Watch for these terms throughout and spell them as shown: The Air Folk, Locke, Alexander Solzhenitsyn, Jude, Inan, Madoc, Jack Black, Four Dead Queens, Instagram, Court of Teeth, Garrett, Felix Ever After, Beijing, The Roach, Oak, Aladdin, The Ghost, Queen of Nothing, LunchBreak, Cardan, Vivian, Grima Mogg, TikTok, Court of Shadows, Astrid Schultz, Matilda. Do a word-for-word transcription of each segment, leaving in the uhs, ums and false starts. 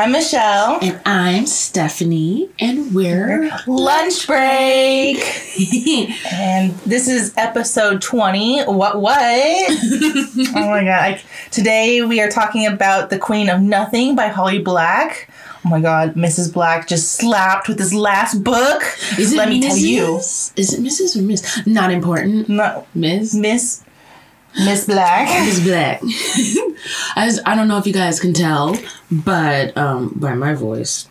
I'm Michelle. And I'm Stephanie. And we're Lunch Break. And this is episode twenty. What, what? Oh my God. I, today we are talking about The Queen of Nothing by Holly Black. Oh my God, Missus Black just slapped with this last book. Is it Let Missus? me tell you. Is it Missus or Miss? Not important. No. Miss? Miss. Miss Black. Miss Black. I, was, I don't know if you guys can tell, but um, by my voice,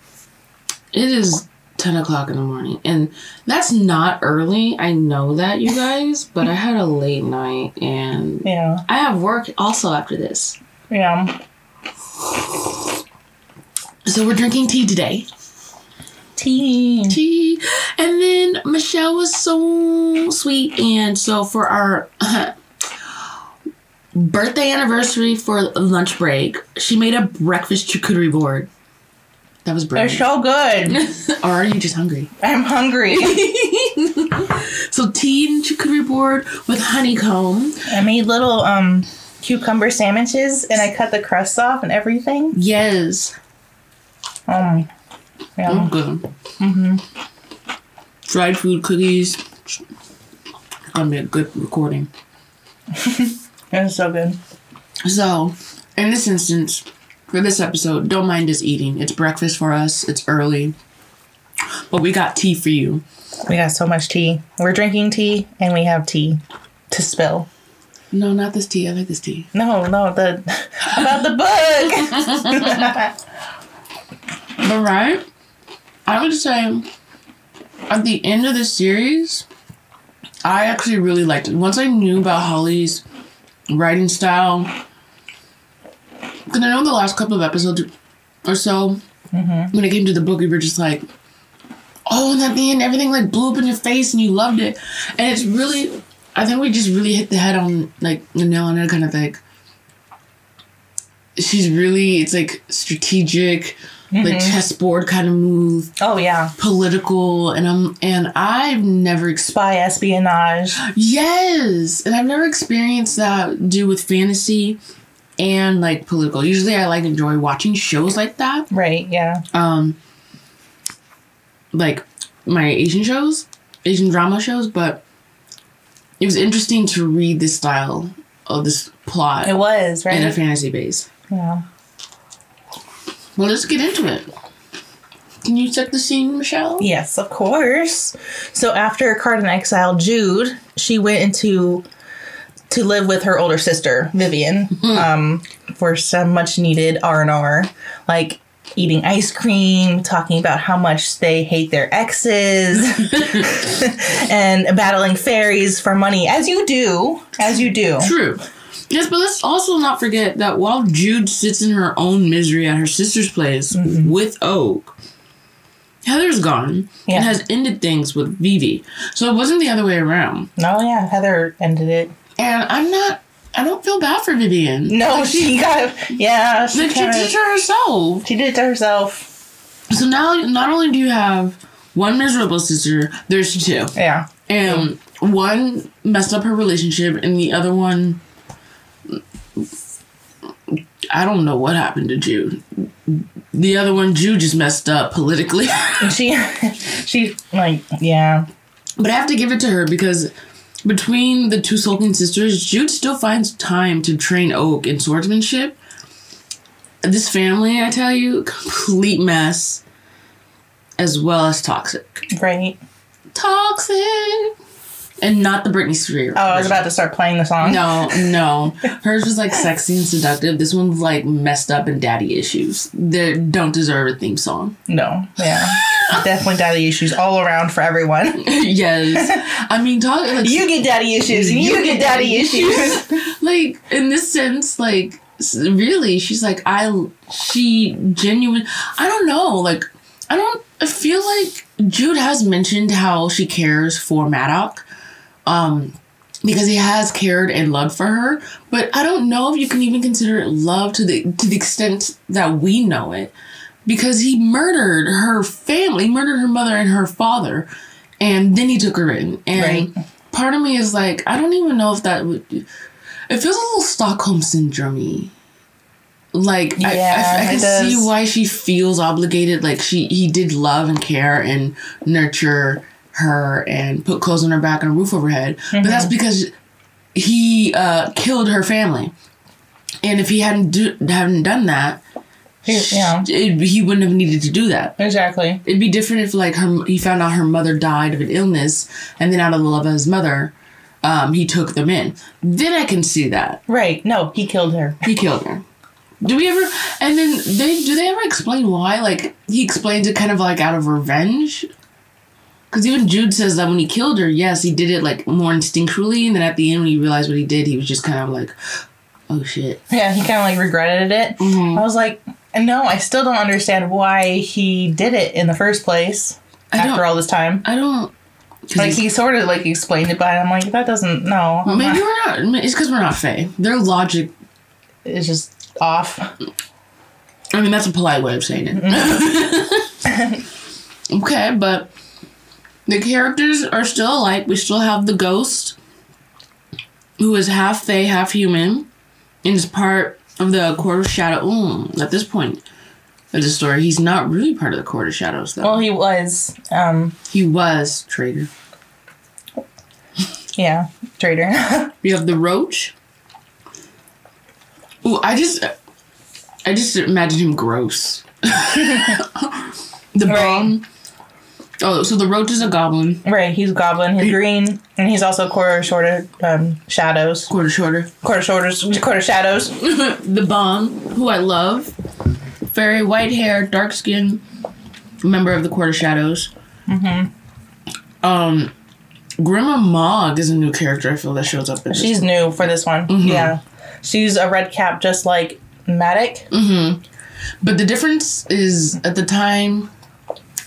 it is ten o'clock in the morning. And that's not early. I know that, you guys, but I had a late night and yeah. I have work also after this. Yeah. So we're drinking tea today. Tea. Tea. And then Michelle was so sweet. And so for our... birthday anniversary for lunch break, she made a breakfast charcuterie board. That was brilliant. They're so good. Or are you just hungry? I'm hungry. So tea and charcuterie board with honeycomb. I made little um cucumber sandwiches and I cut the crust off and everything. Yes. Um. Yeah. Good. Mm-hmm. Fried food cookies. It's gonna be a good recording. It was so good. So, in this instance, for this episode, don't mind us eating. It's breakfast for us. It's early. But we got tea for you. We got so much tea. We're drinking tea, and we have tea to spill. No, not this tea. I like this tea. No, no. the About the book! But, right? I would say, at the end of the series, I actually really liked it. Once I knew about Holly's writing style, because I know the last couple of episodes or so, mm-hmm. when it came to the book, you were just like, oh, and at the end everything like blew up in your face and you loved it, and it's really, I think we just really hit the head on like the nail on it kind of thing. She's really, it's like strategic, mm-hmm. like chessboard kind of move. Oh yeah, political, and I'm and I've never ex- spy espionage. Yes, and I've never experienced that do with fantasy and like political. Usually, I like enjoy watching shows like that. Right. Yeah. Um, like my Asian shows, Asian drama shows, but it was interesting to read this style of this plot. It was right in a fantasy base. Yeah. Well, let's get into it. Can you set the scene, Michelle? Yes, of course. So after Cardan exiled Jude, she went into to live with her older sister, Vivian, mm-hmm. um, for some much needed R and R, like eating ice cream, talking about how much they hate their exes, and battling fairies for money, as you do, as you do. True. Yes, but let's also not forget that while Jude sits in her own misery at her sister's place, mm-hmm. with Oak, Heather's gone, yeah. and has ended things with Vivi. So it wasn't the other way around. No, yeah, Heather ended it. And I'm not, I don't feel bad for Vivian. No, like she, she got, yeah. She, like she did it to herself. She did it to herself. So now, not only do you have one miserable sister, there's two. Yeah. And yeah. one messed up her relationship, and the other one... I don't know what happened to Jude. The other one, Jude, just messed up politically. she, she, like, yeah. But I have to give it to her because between the two sulking sisters, Jude still finds time to train Oak in swordsmanship. This family, I tell you, complete mess, as well as toxic. Right. Toxic. And not the Britney Spears. Oh, I was about to start playing the song. No, no. Hers was like sexy and seductive. This one was like messed up and daddy issues. They don't deserve a theme song. No. Yeah. Definitely daddy issues all around for everyone. Yes. I mean, talk. Like, you get daddy issues. You, you get daddy, daddy issues. issues. Like, in this sense, like, really, she's like, I, she genuine. I don't know. Like, I don't, I feel like Jude has mentioned how she cares for Madoc. Um, because he has cared and loved for her, but I don't know if you can even consider it love to the to the extent that we know it, because he murdered her family, murdered her mother and her father, and then he took her in. And right. part of me is like, I don't even know if that would. It feels a little Stockholm syndrome-y. Like, yeah, I, I, I can see why she feels obligated. Like, she he did love and care and nurture her and put clothes on her back and a roof over her head. Mm-hmm. But that's because he uh, killed her family. And if he hadn't, do, hadn't done that, he, yeah. it, he wouldn't have needed to do that. Exactly. It'd be different if, like, her, he found out her mother died of an illness, and then out of the love of his mother, um, he took them in. Then I can see that. Right. No, he killed her. He killed her. Do we ever... And then, they do they ever explain why? Like, he explains it kind of, like, out of revenge? Because even Jude says that when he killed her, yes, he did it, like, more instinctually, and then at the end when he realized what he did, he was just kind of like, oh, shit. Yeah, he kind of, like, regretted it. Mm-hmm. I was like... And no, I still don't understand why he did it in the first place after all this time. I don't... Like, he sort of, like, explained it, but I'm like, that doesn't... No. Well, maybe not. we're not... It's because we're not Fae. Their logic is just off. I mean, that's a polite way of saying it. Mm-hmm. Okay, but the characters are still alike. We still have the Ghost, who is half Fae, half human, and is part... of the Court of Shadows. Ooh, at this point of the story, he's not really part of the Court of Shadows, though. Well, he was. Um, he was traitor. Yeah, traitor. We have the Roach. Ooh, I just, I just imagine him gross. The right. Bomb. Oh, so the Roach is a goblin. Right, he's a goblin. He's he, green, and he's also quarter shorter um, shadows. Quarter shorter. Quarter shorters. Quarter shadows. The Bomb, who I love, very white hair, dark skin, member of the Quarter Shadows. Mm-hmm. Um, Grima Mogg is a new character. I feel that shows up. In this She's one. new for this one. Mm-hmm. Yeah, she's a red cap, just like Madoc. Mm-hmm. But the difference is at the time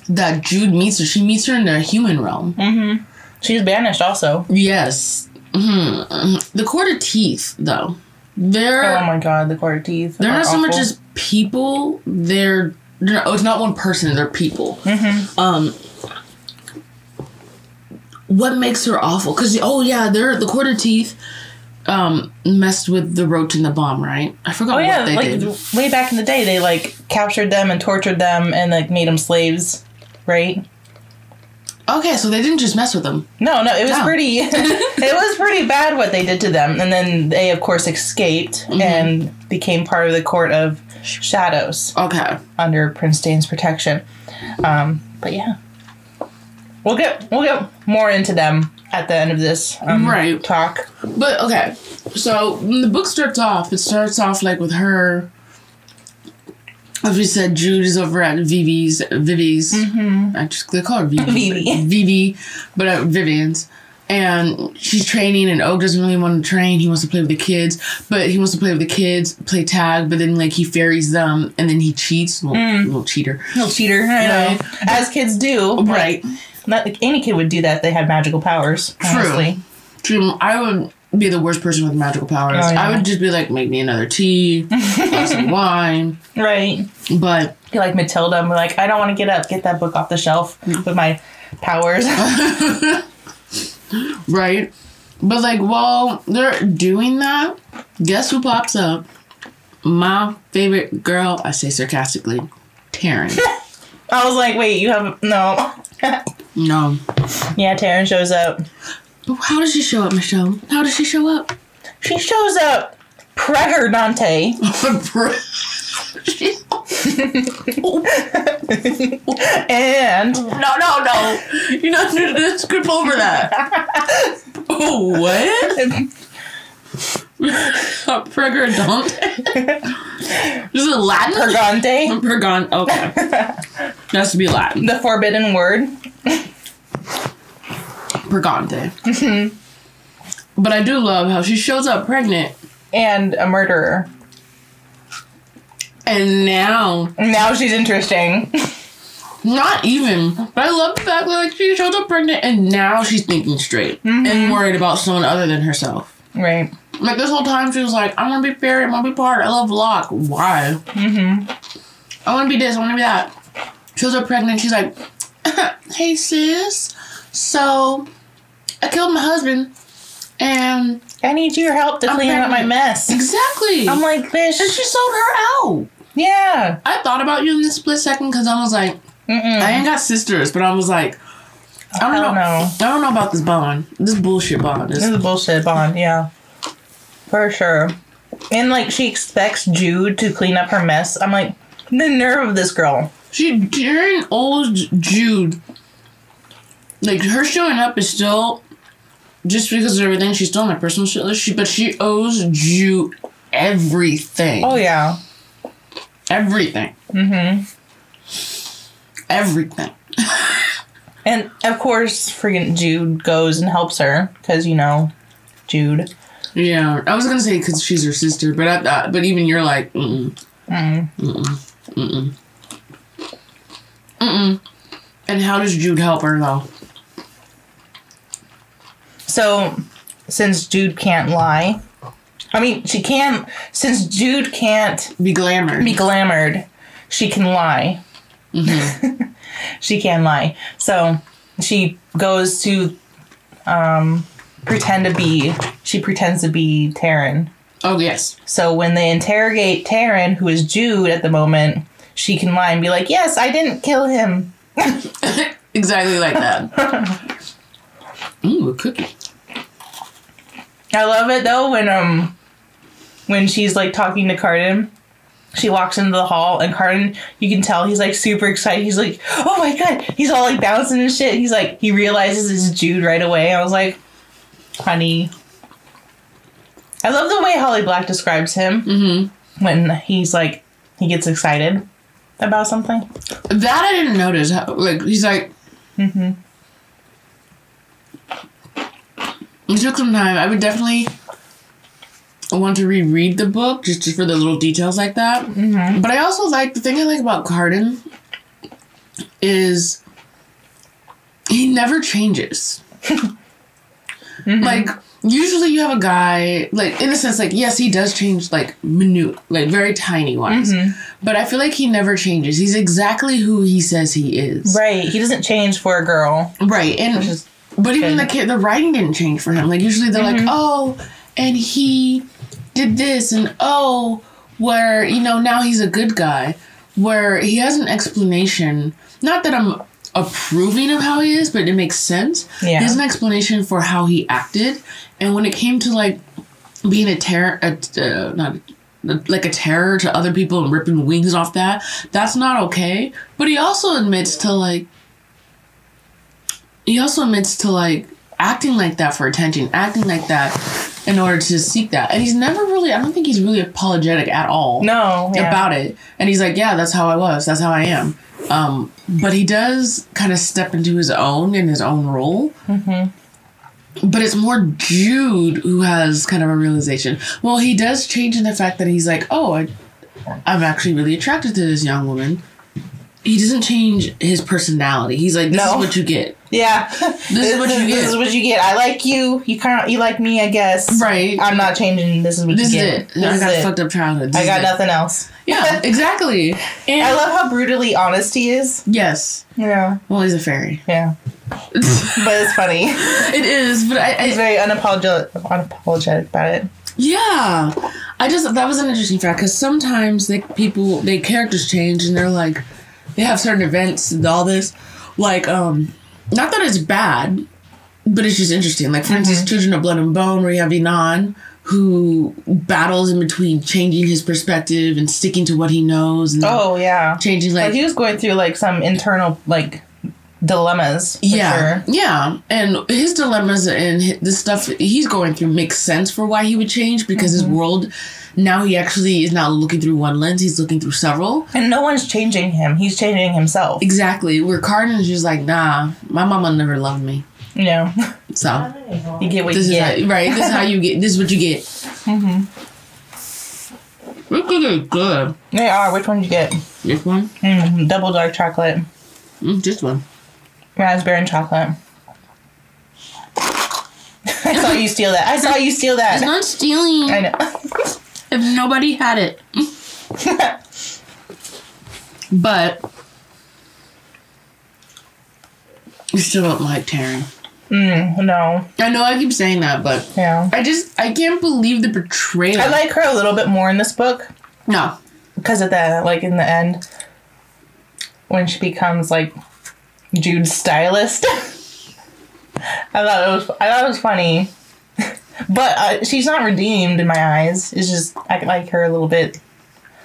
that Jude meets her, she meets her in the human realm. Mm-hmm. She's banished also. Yes. Mm-hmm. The Court of Teeth, though. They're... Oh, my God. The Court of Teeth. They're not so much as people. They're... they're oh, it's not one person. They're people. Mm-hmm. Um... What makes her awful? Because, oh, yeah, they're... The Court of Teeth um, messed with the Roach and the Bomb, right? I forgot oh, what yeah, they like, did. Way back in the day, they, like, captured them and tortured them and, like, made them slaves. Right? Okay, so they didn't just mess with them. No, no, it was no. pretty... It was pretty bad what they did to them. And then they, of course, escaped mm-hmm. and became part of the Court of Shadows. Okay. Under Prince Dane's protection. Um, but, yeah. We'll get, we'll get more into them at the end of this um, right. talk. But, okay. So, when the book starts off, it starts off, like, with her... As we said, Jude is over at Vivi's. Vivi's. Mm-hmm. I just they call her Vivi. Vivi. Vivi, but at Vivian's, and she's training, and Oak doesn't really want to train. He wants to play with the kids, but he wants to play with the kids, play tag, but then like he ferries them, and then he cheats. Little, mm. little cheater. Little cheater. I know, but, as kids do. Right. Like, not like any kid would do that. They had magical powers. Honestly. True. True. I would be the worst person with magical powers. Oh, yeah. I would just be like, make me another tea, glass of wine. Right. But be like Matilda, and be like, I don't want to get up. Get that book off the shelf with my powers. Right. But like, while they're doing that, guess who pops up? My favorite girl, I say sarcastically, Taryn. I was like, wait, you have... No. No. Yeah, Taryn shows up. How does she show up, Michelle? How does she show up? She shows up pregnante. And no, no, no! You're not going to skip over that. Oh, what? Pregnante. This is Latin. Pregnante. Pregnante. Okay, that has to be Latin. The forbidden word. Pregante. Mm-hmm. But I do love how she shows up pregnant and a murderer. And now, now she's interesting. Not even. But I love the fact that like she shows up pregnant and now she's thinking straight mm-hmm. and worried about someone other than herself. Right. Like this whole time she was like, "I'm gonna be fairy. I'm gonna be part. I love Locke. Why? Mm-hmm. I wanna be this. I wanna be that." She shows up pregnant. She's like, "Hey sis. So, I killed my husband, And I need your help to I'm clean pregnant. up my mess. Exactly. I'm like, bitch. And she sold her out. Yeah. I thought about you in this split second because I was like, Mm-mm. I ain't got sisters, but I was like, I don't, I don't know. know. I don't know about this bond. This bullshit bond. This, this is a bullshit bond, yeah. For sure. And, like, she expects Jude to clean up her mess. I'm like, the nerve of this girl. She, during old Jude, like, her showing up is still, just because of everything, she's still on her personal shit list, she, but she owes Jude everything. Oh, yeah. Everything. Mm-hmm. Everything. And, of course, freaking Jude goes and helps her, because, you know, Jude. Yeah, I was going to say because she's her sister, but I, I, but even you're like, mm-mm. Mm. Mm-mm. Mm-mm. Mm-mm. And how does Jude help her, though? So, since Jude can't lie, I mean, she can't, since Jude can't... Be glamored. Be glamored, she can lie. Mm-hmm. She can lie. So she goes to um, pretend to be, she pretends to be Taryn. Oh, yes. So when they interrogate Taryn, who is Jude at the moment, she can lie and be like, yes, I didn't kill him. Exactly like that. Ooh, a cookie. I love it, though, when um when she's, like, talking to Cardan. She walks into the hall, and Cardan, you can tell, he's, like, super excited. He's like, oh, my God. He's all, like, bouncing and shit. He's like, he realizes it's Jude right away. I was like, honey. I love the way Holly Black describes him mm-hmm. when he's, like, he gets excited about something. That I didn't notice. How, like, he's like... Mm-hmm. It took some time. I would definitely... I want to reread the book just, just for the little details like that. Mm-hmm. But I also like, the thing I like about Cardan is he never changes. Mm-hmm. Like, usually you have a guy, like, in a sense, like, yes, he does change, like, minute, like, very tiny ones. Mm-hmm. But I feel like he never changes. He's exactly who he says he is. Right. He doesn't change for a girl. Right. And is, But even the, kid, the writing didn't change for him. Like, usually they're mm-hmm. like, oh, and he... did this and oh, where, you know, now he's a good guy, where he has an explanation. Not that I'm approving of how he is, but it makes sense. Yeah. He has an explanation for how he acted. And when it came to, like, being a terror, uh, not like a terror to other people and ripping wings off that, that's not okay. But he also admits to, like, he also admits to, like, acting like that for attention, acting like that in order to seek that. And he's never really, I don't think he's really apologetic at all. No. Yeah. About it. And he's like, yeah, that's how I was. That's how I am. Um, but he does kind of step into his own, in his own role. Mm-hmm. But it's more Jude who has kind of a realization. Well, he does change in the fact that he's like, oh, I, I'm actually really attracted to this young woman. He doesn't change his personality. He's like, this no. is what you get. Yeah. This, this is what you get. This is what you get. I like you. You kind of, you like me, I guess. Right. I'm not changing. This is what this you get. This is it. This I got a fucked up childhood. This I got nothing else. Yeah, exactly. And I love how brutally honest he is. Yes. Yeah. Well, he's a fairy. Yeah. But it's funny. It is. But I, I, he's very unapologetic, unapologetic about it. Yeah. I just, that was an interesting fact because sometimes they, people, they characters change and they're like, they have certain events and all this. Like, um, not that it's bad, but it's just interesting. Like, for mm-hmm. instance, Children of Blood and Bone, where you have Inan, who battles in between changing his perspective and sticking to what he knows. And oh, yeah. Changing, like... But he was going through, like, some internal, like, dilemmas. Yeah. Sure. Yeah. And his dilemmas and his, the stuff he's going through makes sense for why he would change, because mm-hmm. his world... Now he actually is not looking through one lens. He's looking through several. And no one's changing him. He's changing himself. Exactly. Where Carden's just like, nah, my mama never loved me. No. So. You get what you get. How, right. This is how you get. This is what you get. Mm-hmm. They're good, good. They are. Which one did you get? This one? Mm, double dark chocolate. Mm, this one. Raspberry and chocolate. I saw you steal that. I saw you steal that. It's not stealing. I know. If nobody had it. But you still don't like Taryn. Mm, no. I know I keep saying that, but yeah. I just, I can't believe the portrayal. I like her a little bit more in this book. No. Because at the, like, in the end, when she becomes, like, Jude's stylist. I thought it was, I thought it was funny. But uh, she's not redeemed in my eyes. It's just, I like her a little bit.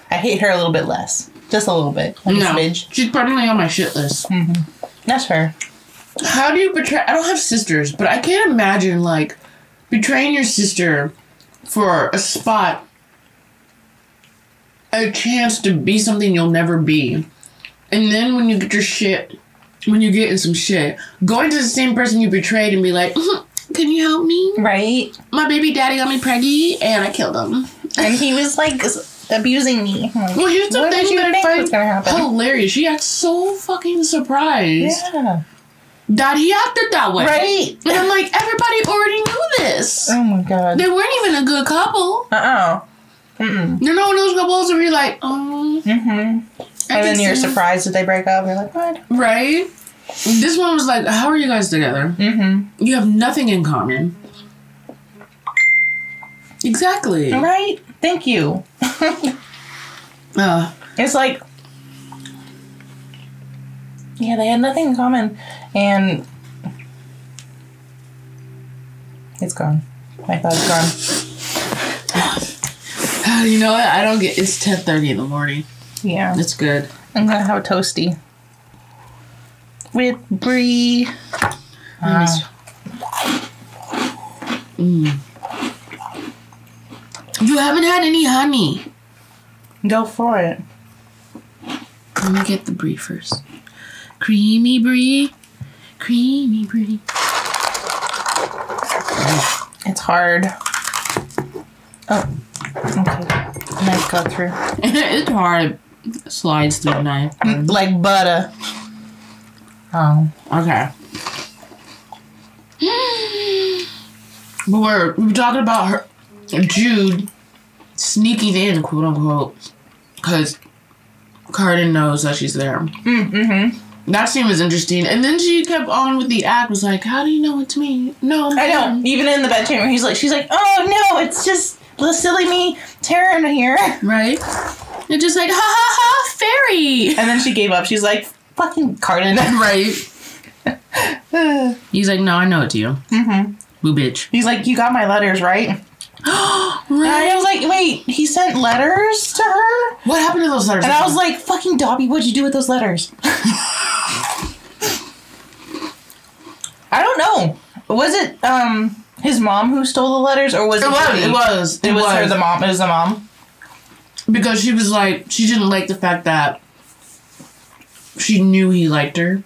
I hate her a little bit less. Just a little bit. Like no. A she's probably on my shit list. Mm-hmm. That's her. How do you betray... I don't have sisters, but I can't imagine, like, betraying your sister for a spot, a chance to be something you'll never be. And then when you get your shit, when you get in some shit, going to the same person you betrayed and be like, mm-hmm, can you help me? Right. My baby daddy got me preggy, and I killed him. And he was, like... abusing me. Like, well, here's the thing that I find hilarious. She got so fucking surprised. Yeah. That he acted that way. Right. And I'm like, everybody already knew this. Oh my god. They weren't even a good couple. Uh oh. Mm-mm. You're not one of those couples where you're like, oh. Mm-hmm. And then you're surprised that they break up. You're like, what? Right? This one was like, how are you guys together? Mm-hmm. You have nothing in common. Exactly. Right? Thank you. uh, it's like, yeah, they had nothing in common, and it's gone. My thoughts gone. Uh, you know what? I don't get. It's ten thirty in the morning. Yeah, it's good. I'm gonna have a toasty with brie. Uh, mm. You haven't had any honey. Go for it. Let me get the brie first. Creamy brie. Creamy brie. It's hard. Oh. Okay. Knife got through. It's hard. It slides through a knife. Like butter. Oh. Okay. But we're, we're talking about her. Jude sneaking in, quote unquote, because Cardan knows that she's there. Mm-hmm. That scene was interesting. And then she kept on with the act, was like, how do you know it's me? No, I'm I know. Him. Even in the bedchamber, he's like, she's like, oh no, it's just the silly me, Taryn here. Right? And just like, ha ha ha, fairy. And then she gave up. She's like, fucking Cardan. Right. He's like, no, I know it's you. Mm-hmm. Boo bitch. He's like, you got my letters, right? Right. And I was like, wait, he sent letters to her? What happened to those letters? And I was like, fucking Dobby, what'd you do with those letters? I don't know. Was it um his mom who stole the letters, or was it? It was. It was. It, it was, was her. The mom. It was the mom. Because she was like, she didn't like the fact that she knew he liked her.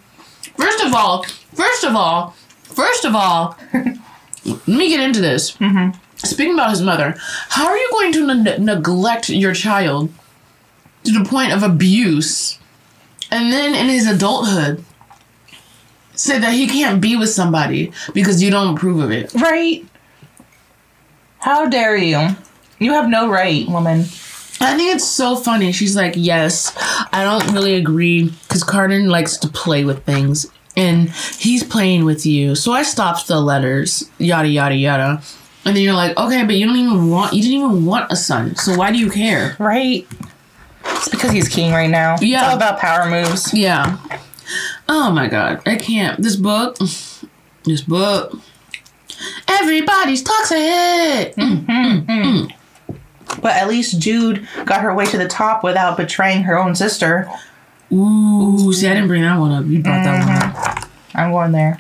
First of all, first of all, first of all, let me get into this. Mm-hmm. Speaking about his mother, how are you going to ne- neglect your child to the point of abuse, and then in his adulthood say that he can't be with somebody because you don't approve of it? Right. How dare you? You have no right, woman. I think it's so funny. She's like, yes, I don't really agree because Cardan likes to play with things, and he's playing with you, so I stopped the letters, yada, yada, yada. And then you're like, okay, but you don't even want, you didn't even want a son, so why do you care? Right. It's because he's king right now. Yeah. It's all about power moves. Yeah. Oh my god. I can't. This book. This book. Everybody's toxic. Mm-hmm. Mm-hmm. But at least Jude got her way to the top without betraying her own sister. Ooh. See, I didn't bring that one up. You brought mm-hmm. that one up. I'm going there.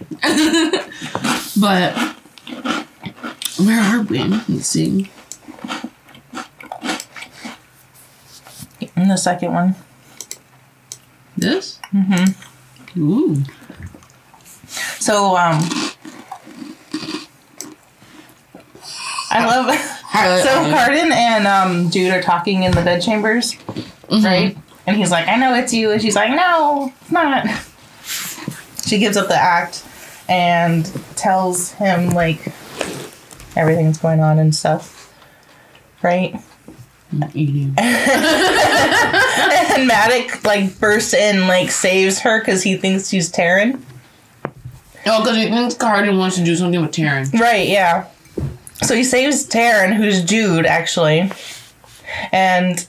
But... where are we? Let's see. In the second one. This? Mm-hmm. Ooh. So, um... I love... so, Cardan and um, Jude are talking in the bedchambers, mm-hmm. right? And he's like, I know it's you. And she's like, no, it's not. She gives up the act and tells him, like... everything's going on and stuff, right? Mm-hmm. And Madoc like bursts in, like saves her because he thinks she's Taryn. Oh, because he thinks Cardan wants to do something with Taryn. Right, yeah. So he saves Taryn, who's Jude, actually. And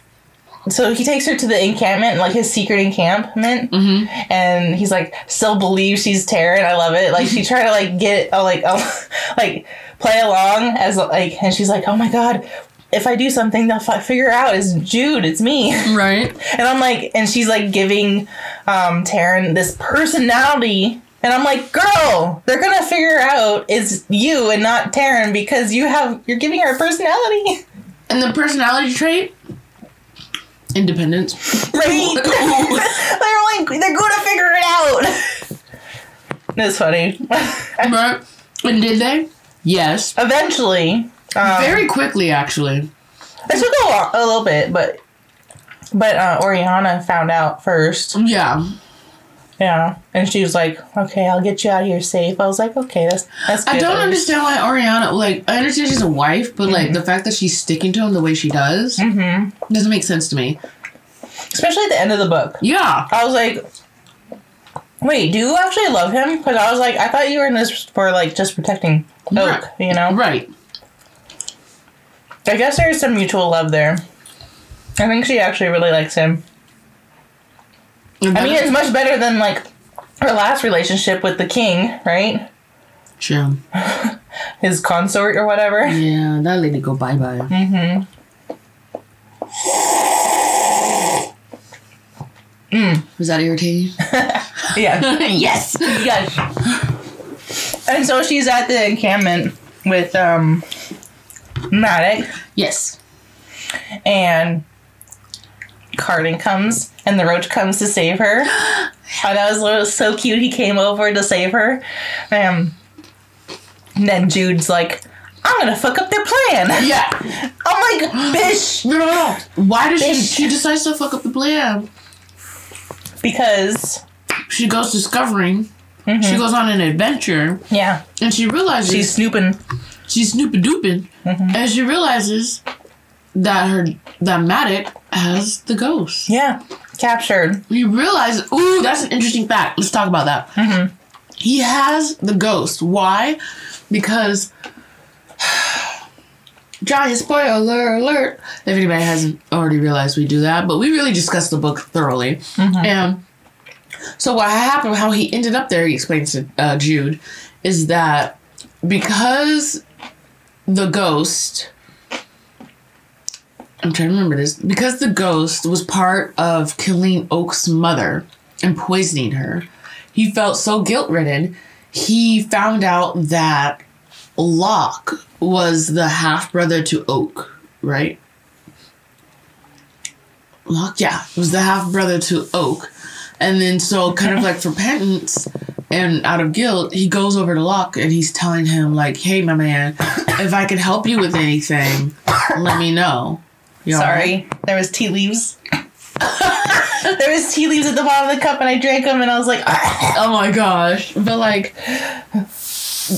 so he takes her to the encampment, like his secret encampment. Mm-hmm. And he's like, still believe she's Taryn. I love it. Like, she tried to, like, get, oh, like, oh, like, play along as, like, and she's like, oh my God, if I do something, they'll f- figure out it's Jude, it's me. Right. And I'm like, and she's like giving um, Taryn this personality. And I'm like, girl, they're going to figure out it's you and not Taryn because you have, you're giving her a personality. And the personality trait? Independence. Right. They're like, they're going to figure it out. That's funny. Right. And did they? Yes. Eventually. Um, Very quickly, actually. It took a, lot, a little bit, but but uh, Oriana found out first. Yeah. Yeah. And she was like, okay, I'll get you out of here safe. I was like, okay, that's that's good. I don't understand why Oriana, like, I understand she's a wife, but, mm-hmm. like, the fact that she's sticking to him the way she does mm-hmm. doesn't make sense to me. Especially at the end of the book. Yeah. I was like... Wait, do you actually love him? Because I was like, I thought you were in this for, like, just protecting Oak, right. you know? Right. I guess there's some mutual love there. I think she actually really likes him. Better. I mean, it's much better than, like, her last relationship with the king, right? True. His consort or whatever. Yeah, that lady go bye-bye. Mm-hmm. Mm. Was that irritating? Yeah. Yes. Yes. And so she's at the encampment with um, Madoc. Yes. And Cardan comes, and the Roach comes to save her. Oh, that was, was so cute. He came over to save her. Um, and then Jude's like, I'm gonna fuck up their plan. Yeah. I'm like, bitch. No, no, no. Why does she, she decides to fuck up the plan? Because she goes discovering. Mm-hmm. She goes on an adventure. Yeah. And she realizes. She's snooping. She's snooping dooping. Mm-hmm. And she realizes that her that Madoc has the ghost. Yeah. Captured. You realize, ooh, that's an interesting fact. Let's talk about that. Mm-hmm. He has the ghost. Why? Because, giant spoiler alert, if anybody hasn't already realized we do that, but we really discussed the book thoroughly. Mm-hmm. And so what happened, how he ended up there, he explains to uh, Jude, is that because the ghost, I'm trying to remember this, because the ghost was part of killing Oak's mother and poisoning her, he felt so guilt-ridden, he found out that Locke was the half-brother to Oak, right? Locke, yeah, was the half-brother to Oak. And then so kind of like for penance and out of guilt, he goes over to Locke and he's telling him like, hey, my man, if I can help you with anything, let me know. You Sorry, know? There was tea leaves. There was tea leaves at the bottom of the cup and I drank them and I was like, oh my gosh. But like...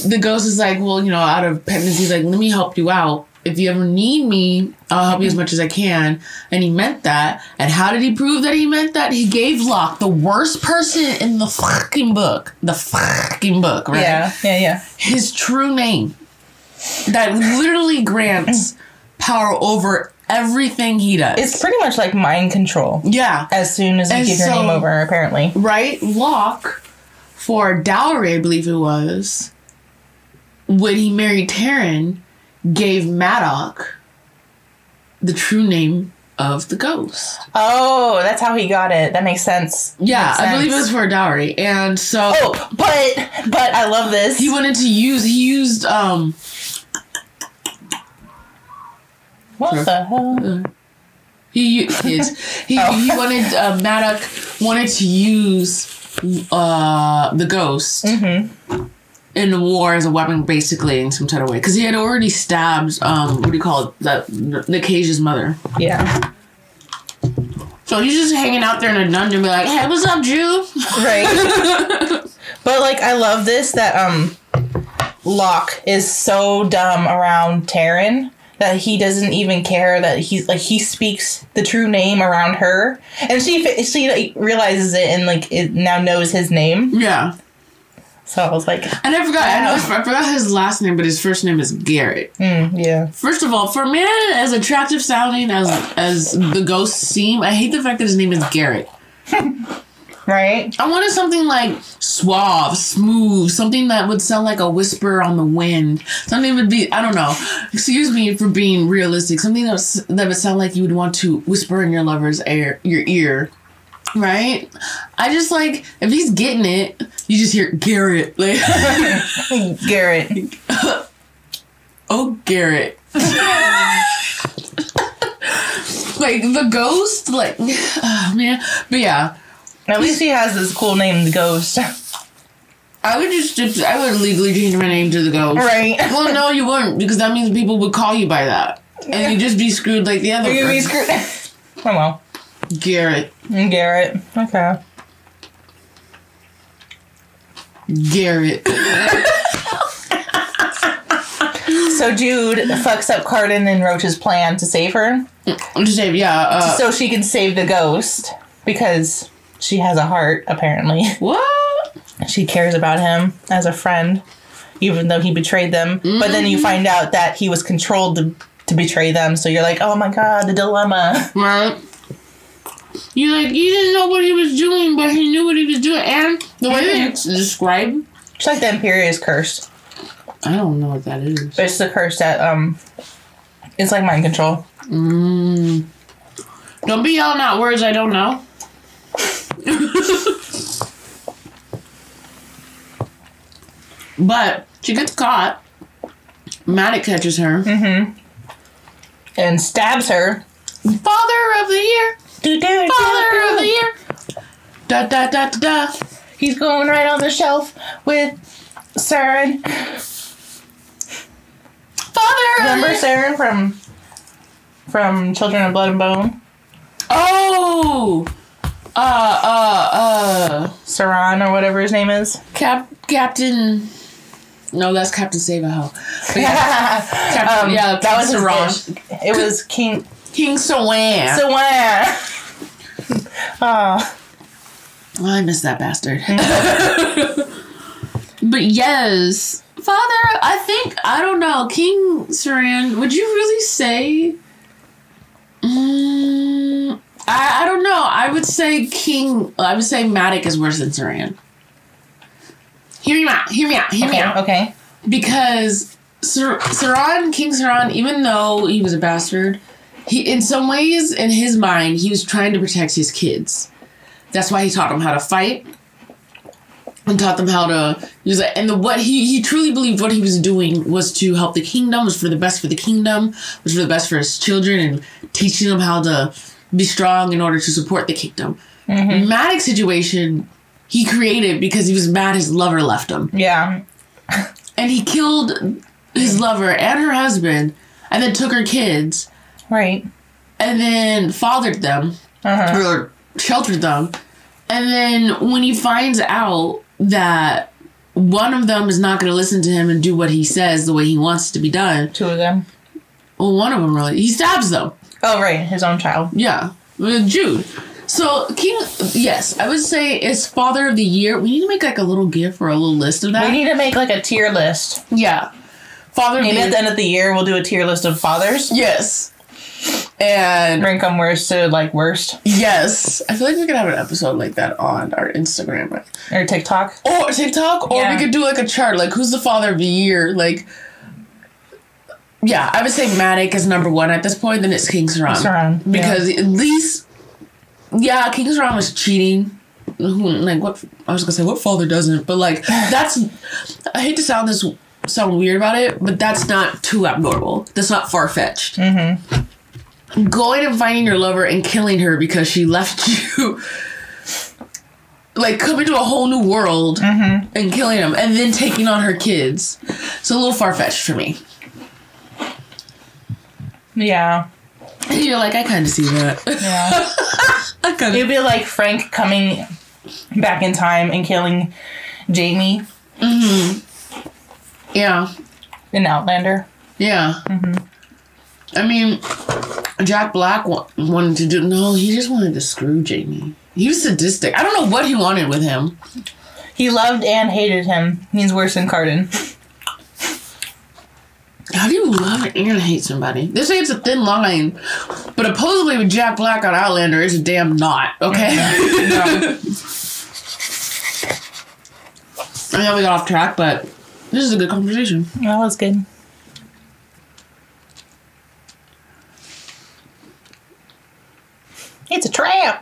The ghost is like, well, you know, out of penance, he's like, let me help you out. If you ever need me, I'll help you as much as I can. And he meant that. And how did he prove that he meant that? He gave Locke, the worst person in the fucking book, the fucking book, right? Yeah, yeah, yeah. His true name that literally grants power over everything he does. It's pretty much like mind control. Yeah. As soon as you and give so, your name over, apparently. Right? Locke, for dowry, I believe it was... When he married Taryn, gave Madoc the true name of the ghost. Oh, that's how he got it. That makes sense. Yeah, makes sense. I believe it was for a dowry. And so... Oh, but, but I love this. He wanted to use, he used, um... What her, the hell? Uh, he his, he, oh. he wanted, uh, Madoc wanted to use uh, the ghost. Mm-hmm. In the war as a weapon, basically, in some type of way. Because he had already stabbed, um, what do you call it, that, Nikeja's mother. Yeah. So he's just hanging out there in a dungeon be like, hey, what's up, Jew? Right. But, like, I love this, that um, Locke is so dumb around Taryn that he doesn't even care that he's, like, he speaks the true name around her. And she, she like, realizes it and, like, it now knows his name. Yeah. So I was like... And I forgot, I, know, I forgot his last name, but his first name is Garrett. Mm, yeah. First of all, for a man as attractive sounding as as the ghosts seem, I hate the fact that his name is Garrett. Right? I wanted something like suave, smooth, something that would sound like a whisper on the wind. Something that would be, I don't know, excuse me for being realistic, something that would, that would sound like you would want to whisper in your lover's ear, your ear. Right? I just like, if he's getting it, you just hear Garrett. Like, Garrett. Oh, Garrett. Like, the ghost, like, oh, man. But yeah. At least he has this cool name, The Ghost. I would just, just, I would legally change my name to The Ghost. Right. Well, no, you wouldn't, because that means people would call you by that. Yeah. And you'd just be screwed like the other person. You'd be screwed. Oh, well. Garrett. Garrett. Okay. Garrett. So Jude fucks up Cardan and Roach's plan to save her. To save, yeah. Uh, so she can save the ghost because she has a heart, apparently. What? She cares about him as a friend, even though he betrayed them. Mm-hmm. But then you find out that he was controlled to, to betray them. So you're like, oh my God, the dilemma. Right. You like he didn't know what he was doing, but he knew what he was doing, and the way it's described, it's like the Imperious curse. I don't know what that is. It's the curse that um, it's like mind control. Mm. Don't be yelling out words I don't know. But she gets caught. Madoc catches her. Mm-hmm. And stabs her. Father of the year. Do, do, do, Father do. of the year. Da, da, da, da, da. He's going right on the shelf with Saran. Father Remember of Saran from from Children of Blood and Bone? Oh! Uh, uh, uh. Saran or whatever his name is. Cap Captain... No, that's Captain Save-A-Ho. Yeah. Captain, um, yeah, that was Saran. It was King... King Saran. Saran. Oh. Well, I miss that bastard. But yes, Father, I think, I don't know, King Saran, would you really say? Um, I, I don't know. I would say King, I would say Madoc is worse than Saran. Hear me out. Hear me out. Hear okay, me out. Okay. Because Sar- Saran, King Saran, even though he was a bastard, he, in some ways, in his mind, he was trying to protect his kids. That's why he taught them how to fight and taught them how to. He was like, and the, what he he truly believed what he was doing was to help the kingdom, was for the best for the kingdom, was for the best for his children, and teaching them how to be strong in order to support the kingdom. Mm-hmm. Madoc's situation he created because he was mad his lover left him. Yeah, and he killed his lover and her husband, and then took her kids. Right. And then fathered them. Uh-huh. Or sheltered them. And then when he finds out that one of them is not going to listen to him and do what he says the way he wants it to be done. Two of them. Well, one of them really. He stabs them. Oh, right. His own child. Yeah. With Jude. So, King, yes, I would say it's Father of the Year. We need to make like a little gift or a little list of that. We need to make like a tier list. Yeah. Father Maybe of the Year. Maybe at the end of the year we'll do a tier list of fathers. Yes. And rank them worst to like worst. Yes, I feel like we could have an episode like that on our Instagram right? or TikTok or TikTok, or yeah. We could do like a chart, like who's the father of the year. Like, yeah, I would say Madoc is number one at this point. Then it's King Saran, Saran because yeah. at least, yeah, King Saran was cheating. Who, like what? I was gonna say what father doesn't, but like that's. I hate to sound this sound weird about it, but that's not too abnormal. That's not far fetched. Mm-hmm. Going and finding your lover and killing her because she left you, like coming to a whole new world mm-hmm. and killing him, and then taking on her kids. It's a little far-fetched for me. Yeah. And you're like, I kind of see that. Yeah. I kinda. It'd be like Frank coming back in time and killing Jamie. Mm-hmm. Yeah. In Outlander. Yeah. Mm-hmm. I mean, Jack Black wa- wanted to do... No, he just wanted to screw Jamie. He was sadistic. I don't know what he wanted with him. He loved and hated him. He's worse than Cardan. How do you love and hate somebody? This is a thin line, but supposedly with Jack Black on Outlander, it's a damn knot, okay? No. I know we got off track, but this is a good conversation. That was good. It's a trap!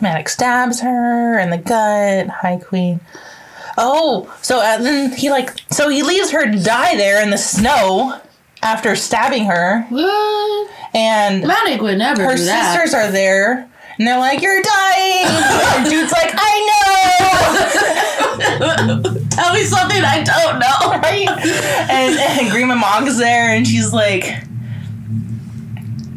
Madoc stabs her in the gut. High Queen. Oh, so uh, then he like so he leaves her to die there in the snow after stabbing her. What? And Madoc would never do that. Her sisters are there, and they're like, "You're dying." And Jude's like, "I know." Tell me something I don't know, right? And, and Grima Mogg is there, and she's like,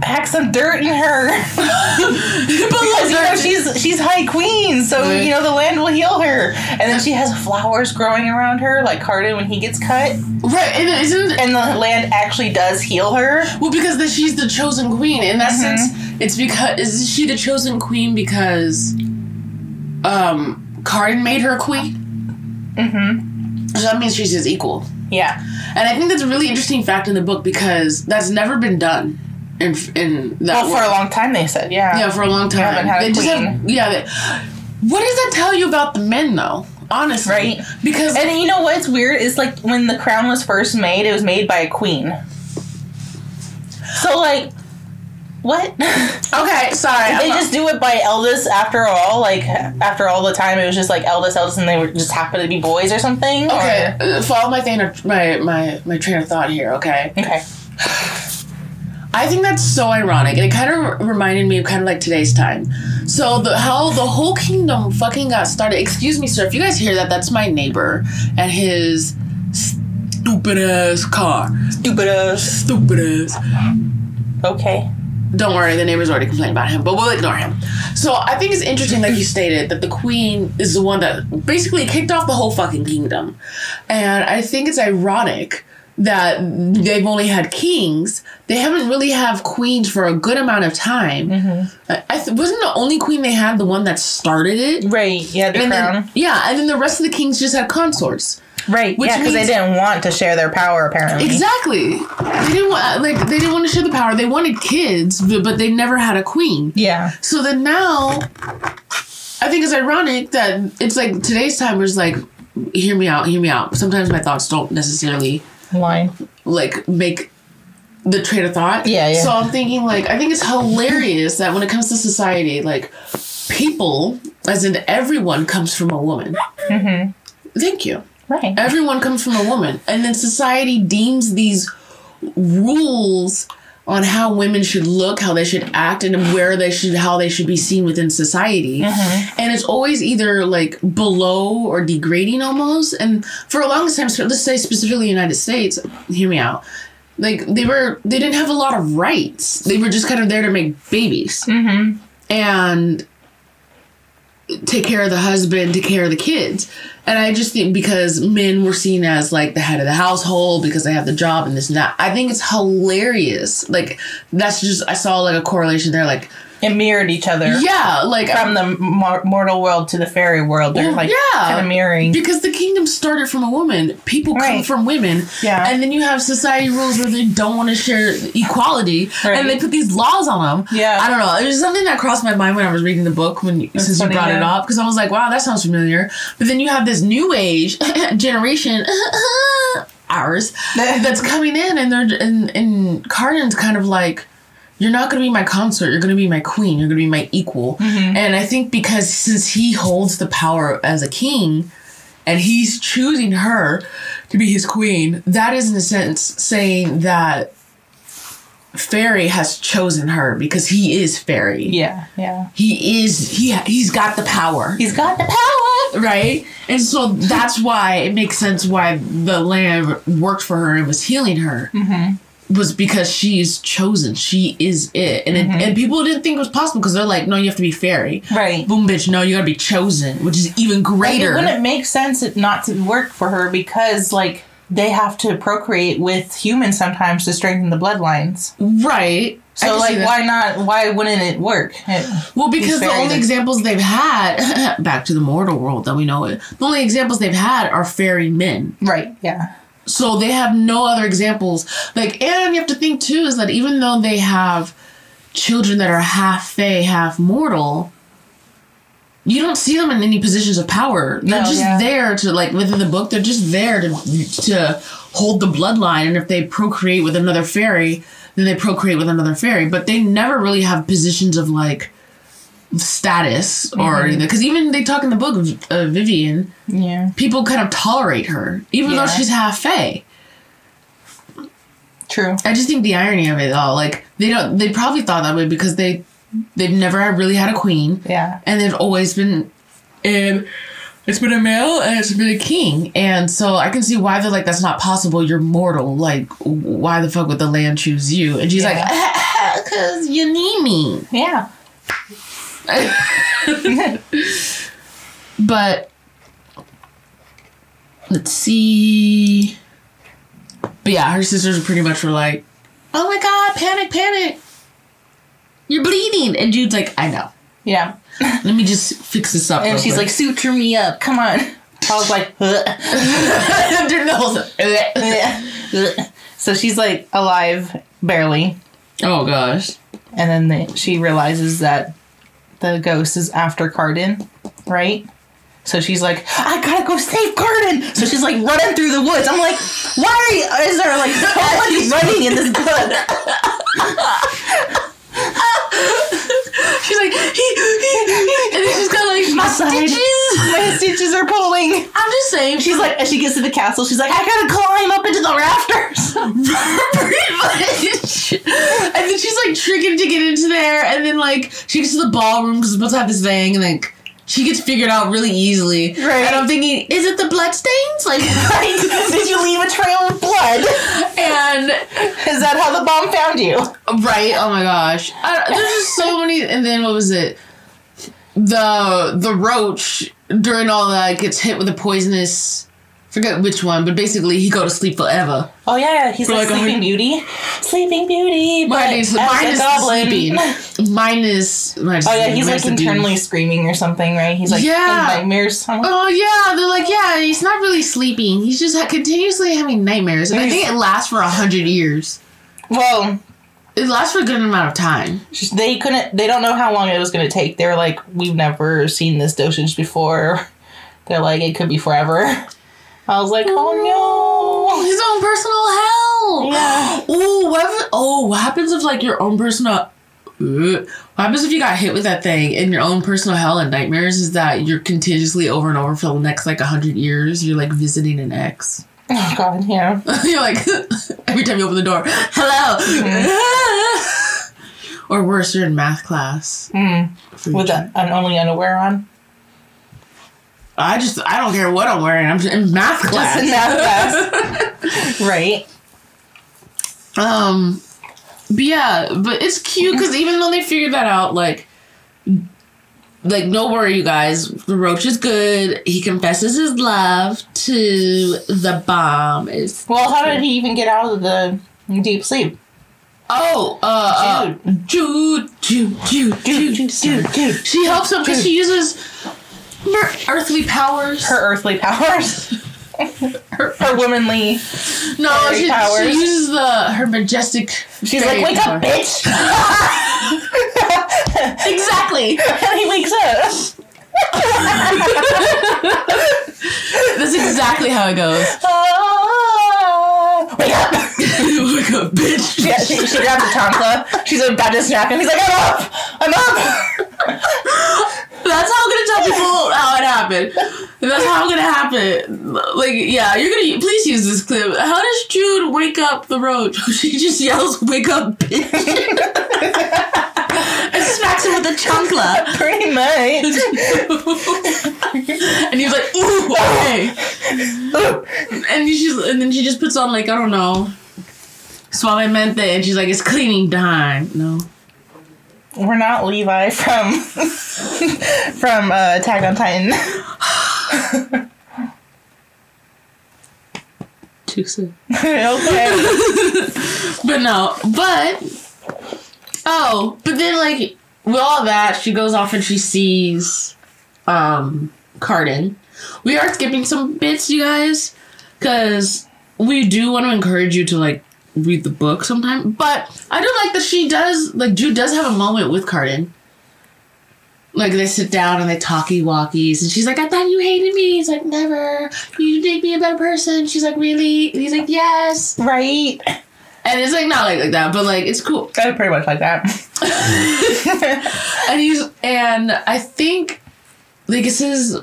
pack some dirt in her. Because, you know, she's she's High Queen, so, right, you know, the land will heal her. And then she has flowers growing around her, like Cardan when he gets cut. Right, and isn't... And the land actually does heal her. Well, because the, she's the chosen queen. In that mm-hmm. sense, it's because... Is she the chosen queen because um, Cardan made her queen? Mm-hmm. So that means she's his equal. Yeah. And I think that's a really interesting fact in the book because that's never been done. In, in that well, for a long time, they said, yeah. Yeah, for a long time. Haven't had a they queen. Just have, yeah. They, what does that tell you about the men, though? Honestly. Right? Because... And you know what's weird? It's like when the crown was first made, it was made by a queen. So, like... What? Okay, sorry. They I'm just not. do it by eldest after all. Like, after all the time, it was just like eldest, eldest, and they were just happened to be boys or something? Okay, or? Uh, follow my, thing, my, my, my train of thought here, okay? Okay. I think that's so ironic, and it kind of reminded me of kind of like today's time. So the how the whole kingdom fucking got started. Excuse me, sir, if you guys hear that, that's my neighbor and his stupid ass car. Stupid ass. Stupid ass. Okay. Don't worry, the neighbors already complained about him, but we'll ignore him. So I think it's interesting, like you stated, that the queen is the one that basically kicked off the whole fucking kingdom, and I think it's ironic that they've only had kings. They haven't really have queens for a good amount of time. Mm-hmm. I th- wasn't the only queen they had the one that started it? Right, yeah, the and crown. Then, yeah, and then the rest of the kings just had consorts. Right, which yeah, because they didn't want to share their power, apparently. Exactly. They didn't want, like, they didn't want to share the power. They wanted kids, but they never had a queen. Yeah. So then now, I think it's ironic that it's like today's time was like, hear me out, hear me out. Sometimes my thoughts don't necessarily... Line. Like, make the train of thought. Yeah, yeah. So I'm thinking, like, I think it's hilarious that when it comes to society, like, people, as in everyone, comes from a woman. Mm-hmm. Thank you. Right. Everyone comes from a woman. And then society deems these rules on how women should look, how they should act, and where they should, how they should be seen within society. Mm-hmm. And it's always either like below or degrading almost. And for a long time, let's say specifically United States, hear me out. Like they were, they didn't have a lot of rights. They were just kind of there to make babies mm-hmm. and take care of the husband, take care of the kids. And I just think because men were seen as, like, the head of the household because they have the job and this and that. I think it's hilarious. Like, that's just... I saw, like, a correlation there, like... It mirrored each other. Yeah, like... From the mor- mortal world to the fairy world. They're, well, like, yeah, kind of mirroring. Because the kingdom started from a woman. People right. come from women. Yeah. And then you have society rules where they don't want to share equality. Right. And they put these laws on them. Yeah. I don't know. It was something that crossed my mind when I was reading the book when That's since funny, you brought yeah. it up. Because I was like, wow, that sounds familiar. But then you have this new age generation... ours. That's coming in. And, they're, and, and Cardan's kind of like... You're not going to be my consort. You're going to be my queen. You're going to be my equal. Mm-hmm. And I think because since he holds the power as a king and he's choosing her to be his queen, that is in a sense saying that fairy has chosen her because he is fairy. Yeah, yeah. He is, he, he's got the power. He's got the power. Right? And so that's why it makes sense why the land worked for her and was healing her. Mm-hmm. Was because she is chosen. She is it. And mm-hmm. it, and people didn't think it was possible because they're like, no, you have to be fairy. Right. Boom, bitch, no, you gotta be chosen, which is even greater. Like, it wouldn't make sense not to work for her because, like, they have to procreate with humans sometimes to strengthen the bloodlines. Right. So like, why not? Why wouldn't it work? It, well, because the only examples they've had back to the mortal world that we know it. The only examples they've had are fairy men, right? Yeah. So they have no other examples. Like, and you have to think too is that even though they have children that are half fae, half mortal, you don't see them in any positions of power. They're no, just yeah. there to, like, within the book, they're just there to to hold the bloodline. And if they procreate with another fairy, then they procreate with another fairy. But they never really have positions of, like, status or mm-hmm. anything. Because even they talk in the book of uh, Vivian, yeah, people kind of tolerate her, even yeah. though she's half fae. True. I just think the irony of it all, like, they don't. They probably thought that way because they... They've never really had a queen. Yeah. And they've always been... Um, it's been a male and it's been a king. And so I can see why they're like, that's not possible. You're mortal. Like, why the fuck would the land choose you? And she's yeah. like, because you need me. Yeah. But... Let's see... But yeah, her sisters pretty much were like, oh my god, panic, panic. You're bleeding. And Jude's like, I know. Yeah. Let me just fix this up. And she's quick. Like, suture me up. Come on. I was like, nose. So she's like alive, barely. Oh, gosh. And then they, she realizes that the ghost is after Cardan, right? So she's like, I gotta go save Cardan. So she's like running through the woods. I'm like, why are you, is there like somebody running in this book? She's like, he, he, he. And then she's got like, my stitches, my stitches are pulling. I'm just saying. She's like, as she gets to the castle, she's like, I gotta climb up into the rafters. Pretty much. And then she's like tricking to get into there, and then like she gets to the ballroom because it's supposed to have this thing, and like she gets figured out really easily. Right. And I'm thinking, is it the bloodstains? Like, did you leave a trail of blood? And is that how the bomb found you? Right. Oh my gosh. I, there's just so many. And then what was it? The the roach during all that gets hit with a poisonous. Forget which one, but basically he go to sleep forever. Oh yeah, yeah. He's like, like Sleeping Beauty. Sleeping Beauty, but minus, minus sleeping. Minus, minus. Oh yeah, he's like internally screaming or something, right? He's like yeah. in nightmares. Huh? Oh yeah, they're like yeah, he's not really sleeping. He's just continuously having nightmares, and I think it lasts for a hundred years. Well, it lasts for a good amount of time. They couldn't. They don't know how long it was going to take. They were like, we've never seen this dosage before. They're like, it could be forever. I was like, oh no, his own personal hell. Yeah. Oh, what? If, oh, what happens if like your own personal? Uh, what happens if you got hit with that thing in your own personal hell and nightmares? Is that you're continuously over and over for the next like a hundred years? You're like visiting an ex. Oh God, yeah. You're like every time you open the door, hello. Mm-hmm. Or worse, you're in math class mm. with an only underwear on. I just, I don't care what I'm wearing. I'm just in math class. Just in math class. Right. Um, but yeah, but it's cute because even though they figured that out, like, like, no worry, you guys. The roach is good. He confesses his love to the bomb. It's well, how did he even get out of the deep sleep? Oh, uh, Jude. Uh, Jude, Jude, Jude, Jude, Jude, Jude, Jude. She helps him because she uses... Her earthly powers. Her earthly powers. her, her womanly. No, she, powers. she uses the her majestic. She's like, wake power. up, bitch. Exactly. And he wakes up. That's exactly how it goes. Uh, wake up. Wake up, bitch. Yeah, she, she grabs her tonka. She's about to snap him. He's like, I'm up. I'm up. That's how I'm gonna tell people how it happened. That's how I'm gonna happen. Like, yeah, you're gonna please use this clip. How does Jude wake up the roach? She just yells, "Wake up, bitch!" and smacks him with a chancla. Pretty much. And he's like, "Ooh, okay." and she's, and then she just puts on like I don't know, suavemente, and she's like, "It's cleaning time." No. We're not Levi from from uh, Attack on Titan. Too soon. Okay. But no, but Oh, but then, like, with all that, she goes off and she sees um, Cardan. We are skipping some bits, you guys, because we do want to encourage you to, like, read the book sometime. But I do like that she does, like, Jude does have a moment with Cardan. Like, they sit down and they talkie-walkies, and she's like, I thought you hated me. He's like, never. You make me a better person. She's like, really? And he's like, yes. Right. And it's, like, not like, like that, but, like, it's cool. Kind of pretty much like that. and he's, and I think, like, it says,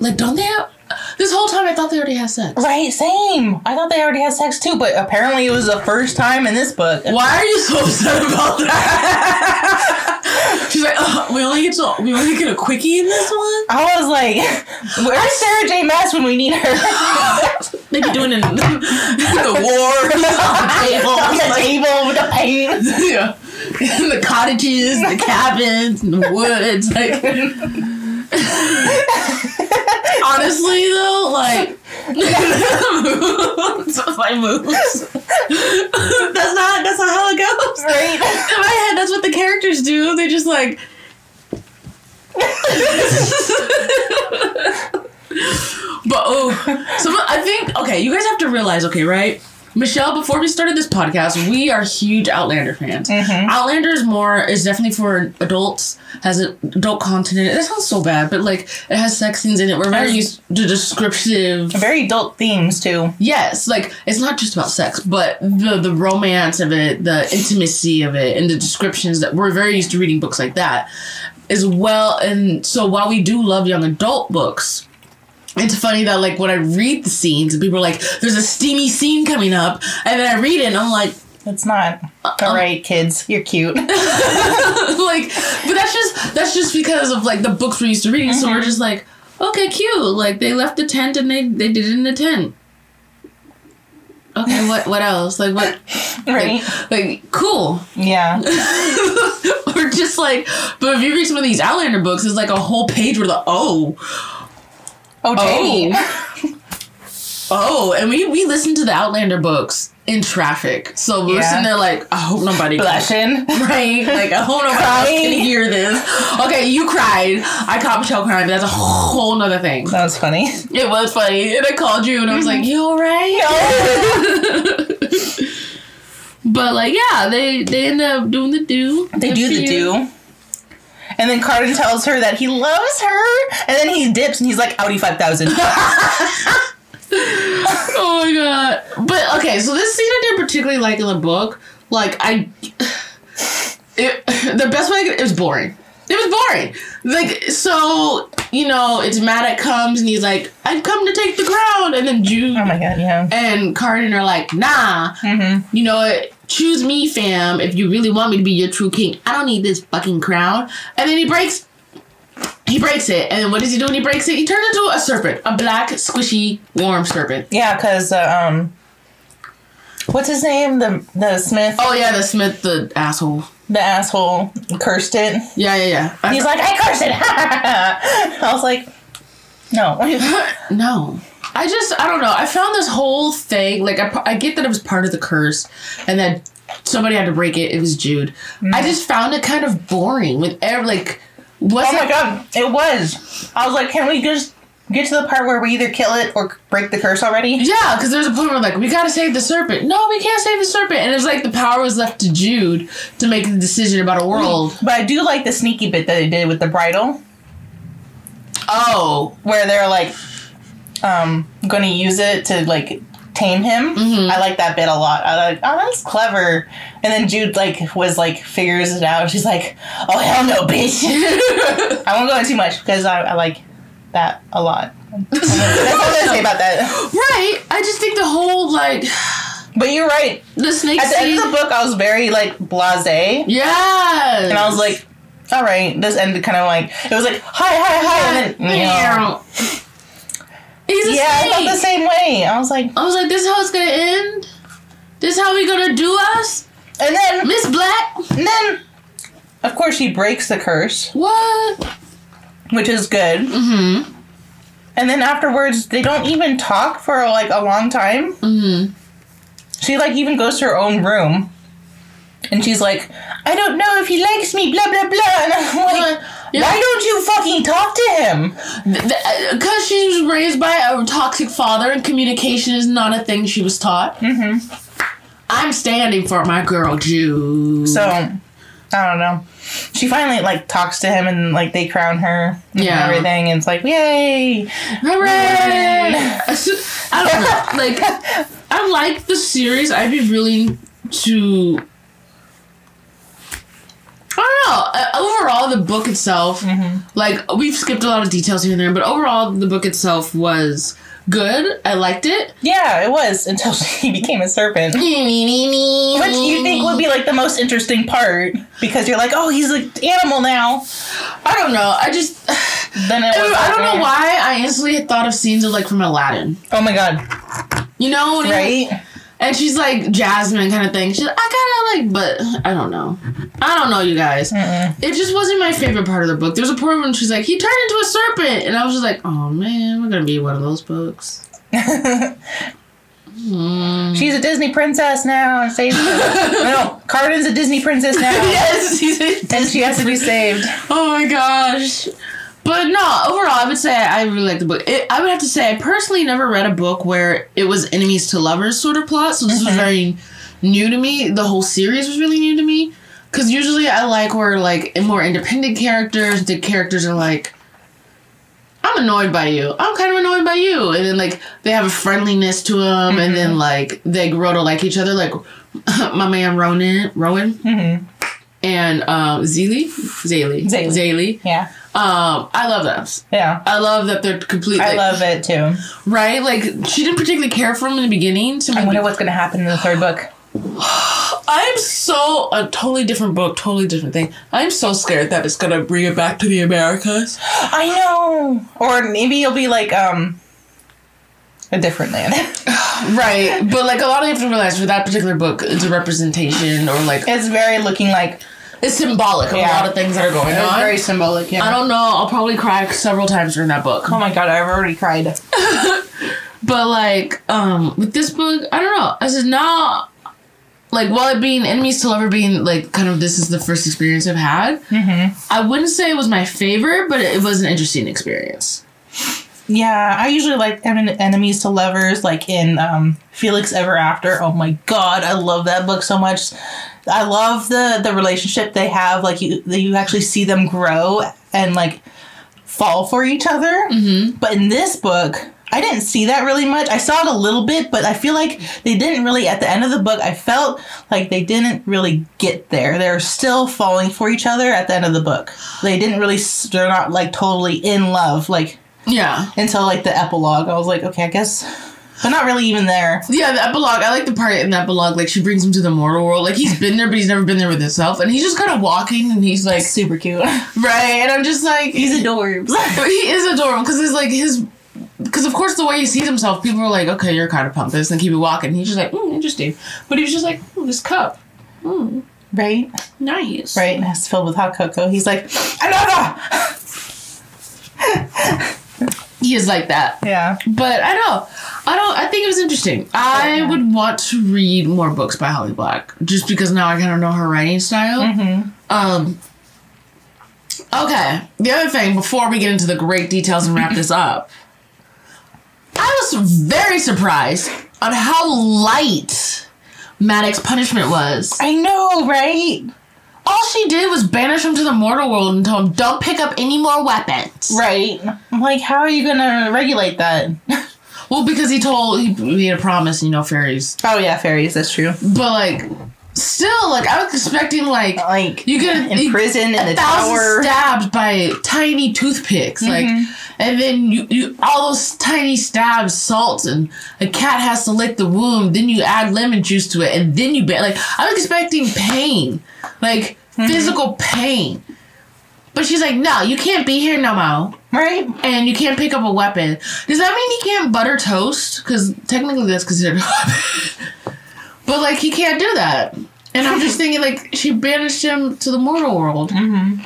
like, don't they have, this whole time I thought they already had sex. Right, same. I thought they already had sex, too, but apparently it was the first time in this book. Why are you so upset about that? She's like, oh, we only get to, we only get a quickie in this one. I was like, where's Sarah J Maas when we need her? They be doing it in the, the war, on the table, on the like, table with the paint, yeah, in the cottages, in the cabins, in the woods. Like, honestly, though, like my moves. That's not. That's not how it goes. Right. In my head, that's what the characters do. They just like. But oh, so I think okay. You guys have to realize okay, right? Michelle, before we started this podcast, we are huge Outlander fans. Mm-hmm. Outlander is more is definitely for adults, has a, adult content in it. That sounds so bad, but like it has sex scenes in it. We're very used to descriptive, very adult themes too. Yes, like it's not just about sex, but the the romance of it, the intimacy of it, and the descriptions that we're very used to reading books like that as well. And so while we do love young adult books. It's funny that, like, when I read the scenes, and people are like, there's a steamy scene coming up, and then I read it, and I'm like... It's not. Uh, All right, kids, you're cute. Like, but that's just that's just because of, like, the books we're used to reading, mm-hmm. So we're just like, okay, cute. Like, they left the tent, and they, they did it in the tent. Okay, what what else? Like, what? Right. Like, like cool. Yeah. Or just, like... But if you read some of these Outlander books, it's, like, a whole page where the, oh... Oh, Jamie. Oh. oh, and we, we listened to the Outlander books in traffic. So we're yeah. sitting there like, I hope nobody blushing. Right? Like, I hope nobody else can hear this. Okay, you cried. I caught Michelle crying, but that's a whole nother thing. That was funny. It was funny. And I called you and I was like, you alright? But like, yeah, they, they end up doing the do. They do the do. And then Cardan tells her that he loves her. And then he dips and he's like, Audi five thousand. Oh my god. But okay, so this scene I didn't particularly like in the book. Like, I. It, the best way I could. It was boring. It was boring. Like, so, you know, it's Madoc comes and he's like, I've come to take the crown. And then Jude. Oh my god, yeah. And Cardan are like, nah. Mm-hmm. You know, it. Choose me, fam, if you really want me to be your true king. I don't need this fucking crown. And then he breaks he breaks it. And then what does he do when he breaks it? He turns into a serpent. A black, squishy, warm serpent. Yeah, because, uh, um... what's his name? The the Smith? Oh, yeah, the Smith, the asshole. The asshole cursed it. Yeah, yeah, yeah. And he's like, I cursed it! I was like, no. No. I just, I don't know. I found this whole thing, like, I, I get that it was part of the curse and that somebody had to break it. It was Jude. Mm. I just found it kind of boring with every, like, what's Oh my it? God, it was. I was like, can we just get to the part where we either kill it or break the curse already? Yeah, because there's a point where, like, we gotta save the serpent. No, we can't save the serpent. And it's like the power was left to Jude to make the decision about a world. But I do like the sneaky bit that they did with the bridle. Oh. Where they're like... Um, gonna use it to like tame him. Mm-hmm. I like that bit a lot. I like, oh, that's clever. And then Jude like was like figures it out. She's like, oh hell no, bitch. I won't go into too much because I, I like that a lot. That's all I'm gonna say about that. Right. I just think the whole like. But you're right. The snake. At the end of the book, I was very like blasé. Yeah. And I was like, all right, this ended kind of like it was like hi hi hi. And then, yeah. He's a yeah, snake. I felt the same way. I was like... I was like, this is how it's gonna end? This is how we gonna do us? And then... Miss Black? And then... Of course, she breaks the curse. What? Which is good. Mm-hmm. And then afterwards, they don't even talk for, like, a long time. Mm-hmm. She, like, even goes to her own room. And she's like, I don't know if he likes me, blah, blah, blah. And I'm like, yeah. Why don't you fucking talk to him? Because she was raised by a toxic father and communication is not a thing she was taught. Mm-hmm. I'm standing for my girl, Jude. So, I don't know. She finally, like, talks to him and, like, they crown her and yeah. everything. And it's like, yay! Hooray! I don't know. Like, I like the series. I'd be willing to... I don't know. Uh, overall, the book itself, mm-hmm. like, we've skipped a lot of details here and there, but overall, the book itself was good. I liked it. Yeah, it was, until she became a serpent. Which you think would be, like, the most interesting part, because you're like, oh, he's an animal now. I don't know. I just... then it was I don't know why I instantly had thought of scenes of, like, from Aladdin. Oh, my God. You know? Right? It, and she's like Jasmine kind of thing. She's like, I kind of like, but I don't know. I don't know, you guys. Mm-mm. It just wasn't my favorite part of the book. There's a part when she's like, he turned into a serpent. And I was just like, oh, man, we're going to be one of those books. mm. She's a Disney princess now. And saved no, no, Cardan's a Disney princess now. Yes, she's a Disney and she has to be saved. Oh, my gosh. But no, overall, I would say I really like the book. It, I would have to say I personally never read a book where it was enemies to lovers sort of plot, so this mm-hmm. was very new to me. The whole series was really new to me, because usually I like where, like, more independent characters, the characters are like, I'm annoyed by you. I'm kind of annoyed by you. And then, like, they have a friendliness to them, mm-hmm. and then, like, they grow to like each other. Like, my man Ronan, Rowan mm-hmm. and uh, Zaylee? Zaylee. Zaylee. Zaylee. Yeah. Um, I love those. Yeah. I love that they're completely... I like, love it, too. Right? Like, she didn't particularly care for him in the beginning. So I wonder what's going to happen in the third book. I am so... A totally different book, totally different thing. I'm so scared that it's going to bring it back to the Americas. I know! Or maybe it'll be, like, um... a different land. Right. But, like, a lot of you have to realize, for that particular book, it's a representation, or, like... It's very looking like... It's symbolic of yeah. a lot of things that are going it's on. It's very symbolic, yeah. I don't know. I'll probably cry several times during that book. Oh, my God. I've already cried. But, like, um, with this book, I don't know. I said, no. Like, while it being enemies to lover being, like, kind of this is the first experience I've had, mm-hmm. I wouldn't say it was my favorite, but it was an interesting experience. Yeah, I usually like enemies to lovers, like in um, Felix Ever After. Oh my God, I love that book so much. I love the, the relationship they have. Like you, you actually see them grow and like fall for each other. Mm-hmm. But in this book, I didn't see that really much. I saw it a little bit, but I feel like they didn't really. At the end of the book, I felt like they didn't really get there. They're still falling for each other at the end of the book. They didn't really. They're not like totally in love. Like. Yeah. Until, like, the epilogue. I was like, okay, I guess... But not really even there. Yeah, the epilogue. I like the part in the epilogue. Like, she brings him to the mortal world. Like, he's been there, but he's never been there with himself. And he's just kind of walking, and he's, like... Super cute. Right? And I'm just like... He's adorable. He is adorable. Because it's, like, his... Because, of course, the way he sees himself, people are like, okay, you're kind of pompous. And keep it walking. And he's just like, mm, interesting. But he was just like, mm, this cup. Mm. Right? Nice. Right? And it's filled with hot cocoa. He's like, I don't know! He is like that. Yeah. But I know. I don't I think it was interesting. I yeah. would want to read more books by Holly Black just because now I kind of know her writing style. Mm-hmm. Um Okay. The other thing before we get into the great details and wrap this up. I was very surprised on how light Maddox's punishment was. I know, right? All she did was banish him to the mortal world and tell him, don't pick up any more weapons. Right. I'm like, how are you going to regulate that? Well, because he told, he made a promise, you know, fairies. Oh, yeah, fairies, that's true. But, like, still, like, I was expecting, like, like you get in you, prison in a thousand tower. Stabs by tiny toothpicks. Mm-hmm. Like, and then you, you, all those tiny stabs, salts, and a cat has to lick the wound. Then you add lemon juice to it, and then you, ban- like, I was expecting pain. Like, mm-hmm. physical pain. But she's like, no, you can't be here no more. Right? And you can't pick up a weapon. Does that mean he can't butter toast? Because technically that's considered but, like, he can't do that. And I'm just thinking, like, she banished him to the mortal world. Mm-hmm.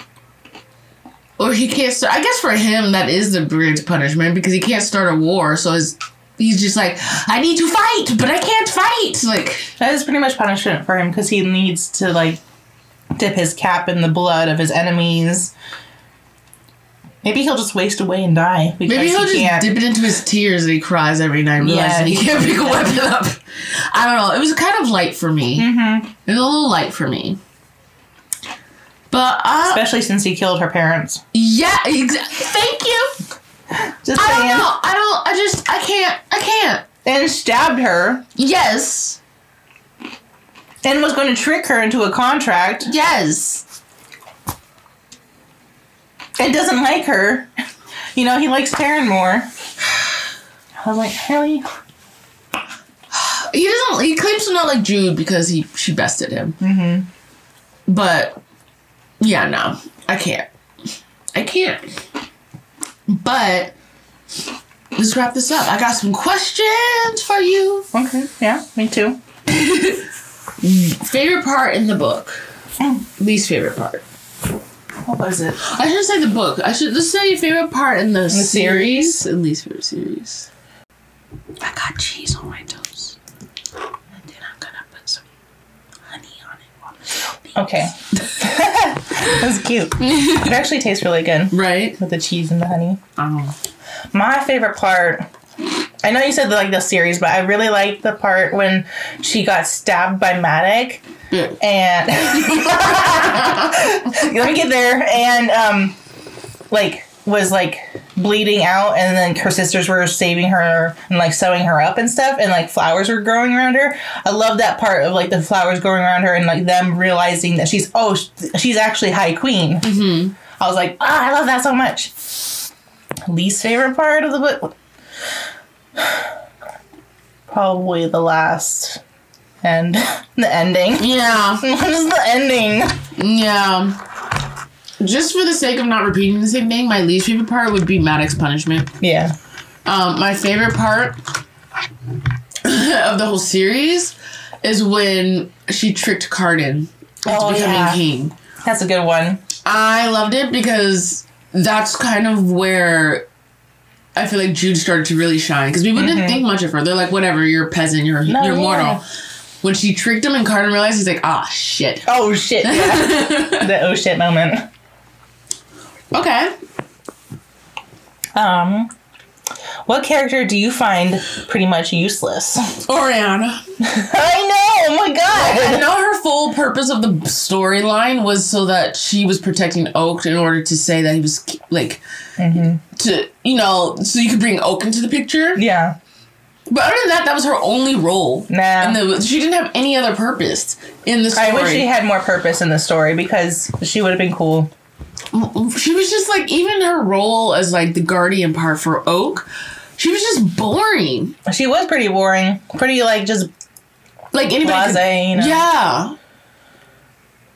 Or he can't start... I guess for him, that is the greatest punishment because he can't start a war. So his, he's just like, I need to fight, but I can't fight. Like, that is pretty much punishment for him because he needs to, like... dip his cap in the blood of his enemies. Maybe he'll just waste away and die. Maybe he'll he just dip it into his tears and he cries every night and realizes yeah, he can't pick a weapon up. I don't know. It was kind of light for me. Mm-hmm. It was a little light for me. But uh, especially since he killed her parents. Yeah, exactly. Thank you. Just I saying. don't know. I don't. I just. I can't. I can't. And stabbed her. Yes. And was going to trick her into a contract. Yes. And doesn't like her. You know, he likes Taryn more. I was like, really? He doesn't, he claims to not like Jude because he she bested him. Mm-hmm. But, yeah, no. I can't. I can't. But, let's wrap this up. I got some questions for you. Okay, yeah, me too. Favorite part in the book? Mm. Least favorite part. What was it? I should say the book. I should just say your favorite part in the, in the series. series. At least favorite series. I got cheese on my toast. And then I'm gonna put some honey on it while it's okay. That was cute. It actually tastes really good. Right? With the cheese and the honey. Oh. My favorite part... I know you said the, like the series, but I really liked the part when she got stabbed by Madoc. Yeah. And let me get there. And um, like was like bleeding out, and then her sisters were saving her and like sewing her up and stuff, and like flowers were growing around her. I love that part of like the flowers growing around her and like them realizing that she's oh she's actually High Queen. Mm-hmm. I was like, oh, I love that so much. Least favorite part of the book. Probably the last and the ending. Yeah. What is the ending? Yeah. Just for the sake of not repeating the same thing, my least favorite part would be Madoc's punishment. Yeah. Um, my favorite part of the whole series is when she tricked Cardan into oh, becoming yeah. king. That's a good one. I loved it because that's kind of where... I feel like Jude started to really shine because people mm-hmm. didn't think much of her. They're like, whatever, you're a peasant, you're no, you're yeah. mortal. When she tricked him and Cardan realized, he's like, ah, shit. Oh, shit. Yeah. The oh, shit moment. Okay. Um, what character do you find pretty much useless? Oriana. I know. Oh, my God. I know her full purpose of the storyline was so that she was protecting Oak in order to say that he was, like... Mm-hmm. To, you know, so you could bring Oak into the picture. Yeah. But other than that, that was her only role. Nah. And the, she didn't have any other purpose in the story. I wish she had more purpose in the story because she would have been cool. She was just like, even her role as like the guardian part for Oak, she was just boring. She was pretty boring. Pretty like just like anybody. Blase, could, you know? Yeah.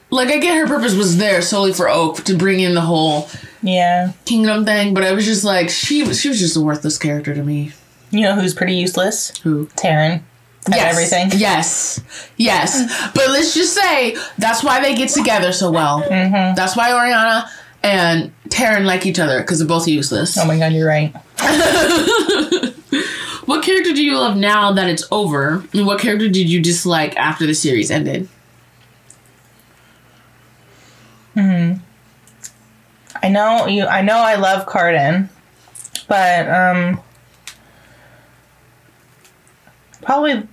Like, I get her purpose was there solely for Oak to bring in the whole yeah kingdom thing, but I was just like, she, she was just a worthless character to me. You know who's pretty useless? Who? Taryn. Yes. At everything. Yes. Yes. But let's just say, that's why they get together so well. Mm-hmm. That's why Oriana and Taryn like each other, because they're both useless. Oh my God, you're right. What character do you love now that it's over, and what character did you dislike after the series ended? Hmm. I know you. I know I love Cardan, but um, probably.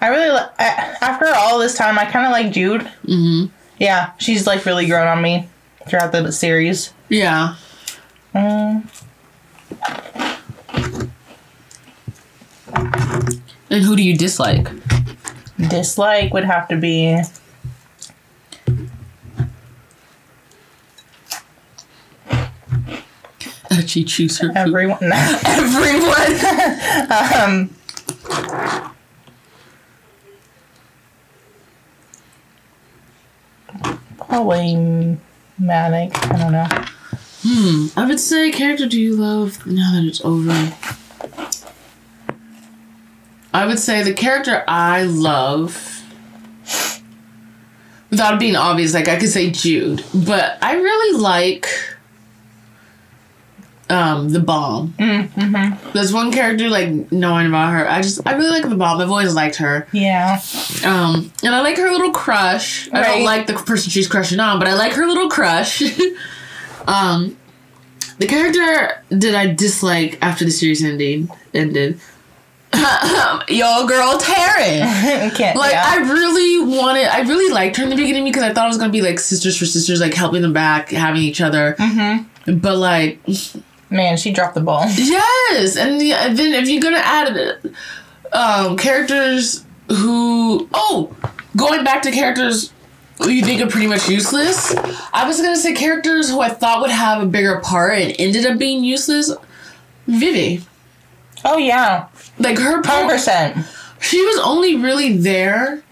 I really li- I, after all this time, I kind of like Jude. Mm-hmm. Yeah, she's like really grown on me throughout the series. Yeah. Um. And who do you dislike? Dislike would have to be. She choose her everyone no. everyone um probably Madoc. I don't know. hmm I would say, character do you love now that it's over? I would say the character I love, without being obvious, like I could say Jude, but I really like um, The Bomb. Mm-hmm. There's one character, like, knowing about her. I just, I really like The Bomb. I've always liked her. Yeah. Um, and I like her little crush. Right. I don't like the person she's crushing on, but I like her little crush. um, the character that I dislike after the series ending, ended... Yo, girl, Taryn. Can't, like, yeah. I really wanted, I really liked her in the beginning because I thought it was going to be, like, sisters for sisters, like, helping them back, having each other. Mm-hmm. But, like... Man, she dropped the ball. Yes! And the, then if you're going to add um, characters who... Oh! Going back to characters who you think are pretty much useless, I was going to say characters who I thought would have a bigger part and ended up being useless. Vivi. Oh, yeah. Like, her part, one hundred percent. She was only really there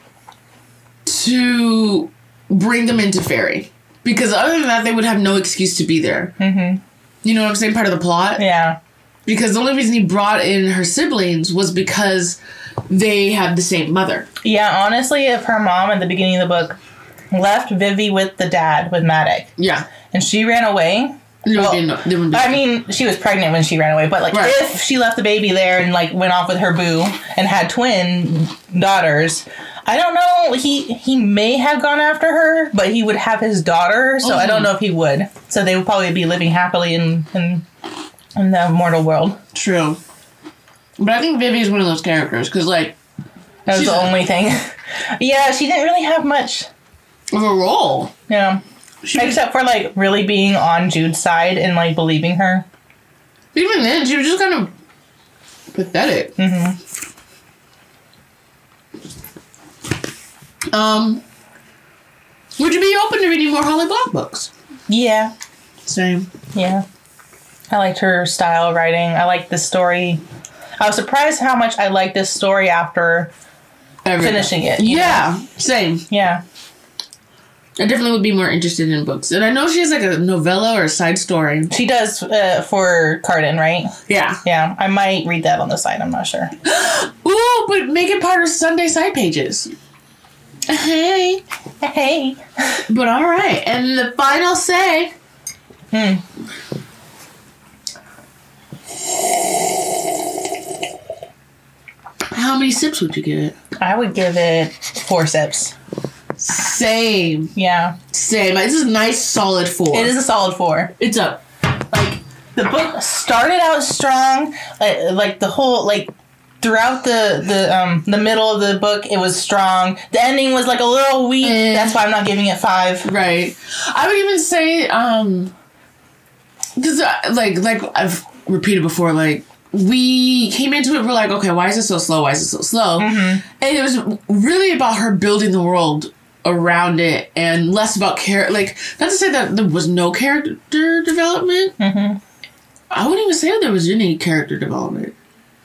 to bring them into Fairy. Because other than that, they would have no excuse to be there. Mm-hmm. You know what I'm saying? Part of the plot? Yeah. Because the only reason he brought in her siblings was because they have the same mother. Yeah, honestly, if her mom at the beginning of the book left Vivi with the dad, with Madoc. Yeah. And she ran away... Well, be enough, be I mean, she was pregnant when she ran away, but, like, right. If she left the baby there and, like, went off with her boo and had twin daughters, I don't know. He he may have gone after her, but he would have his daughter, so mm-hmm. I don't know if he would. So they would probably be living happily in, in, in the mortal world. True. But I think Vivi is one of those characters, because, like... That was the only thing. Yeah, she didn't really have much... Of a role. Yeah. She Except was, for, like, really being on Jude's side and, like, believing her. Even then, she was just kind of pathetic. Mm-hmm. Um, would you be open to reading more Holly Black books? Yeah. Same. Yeah. I liked her style of writing. I liked the story. I was surprised how much I liked this story after Everything. finishing it. Yeah. Know? Same. Yeah. I definitely would be more interested in books. And I know she has, like, a novella or a side story. She does uh, for Cardan, right? Yeah. Yeah. I might read that on the side. I'm not sure. Ooh, but make it part of Sunday Side Pages. Hey. Hey. But all right. And the final say. Hmm. How many sips would you give it? I would give it four sips. Same. Yeah. Same. This is a nice solid four. It is a solid four. It's up. Like, the book started out strong. Like, like the whole, like, throughout the, the, um, the middle of the book, it was strong. The ending was, like, a little weak. Eh. That's why I'm not giving it five. Right. I would even say, um, because, like, like, I've repeated before, like, we came into it, we're like, okay, why is it so slow? Why is it so slow? Mm-hmm. And it was really about her building the world around it and less about character. Like, not to say that there was no character development. Mm-hmm. I wouldn't even say there was any character development.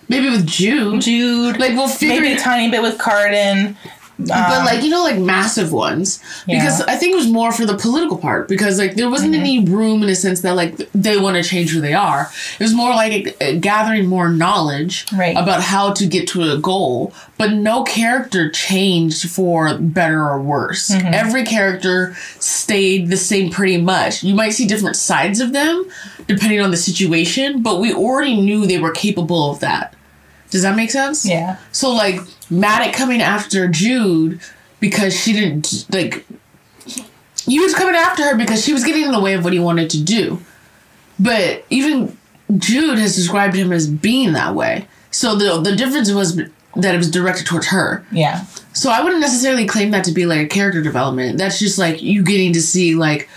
Maybe with Jude. Jude. Like, we'll figure Maybe it. a tiny bit with Cardan. Um, but, like, you know, like, massive ones. Yeah. Because I think it was more for the political part. Because, like, there wasn't mm-hmm. any room in a sense that, like, they want to change who they are. It was more like a, a gathering more knowledge right. about how to get to a goal. But no character changed for better or worse. Mm-hmm. Every character stayed the same pretty much. You might see different sides of them depending on the situation. But we already knew they were capable of that. Does that make sense? Yeah. So, like, Madoc coming after Jude because she didn't, like... He was coming after her because she was getting in the way of what he wanted to do. But even Jude has described him as being that way. So the the difference was that it was directed towards her. Yeah. So I wouldn't necessarily claim that to be, like, a character development. That's just, like, you getting to see, like,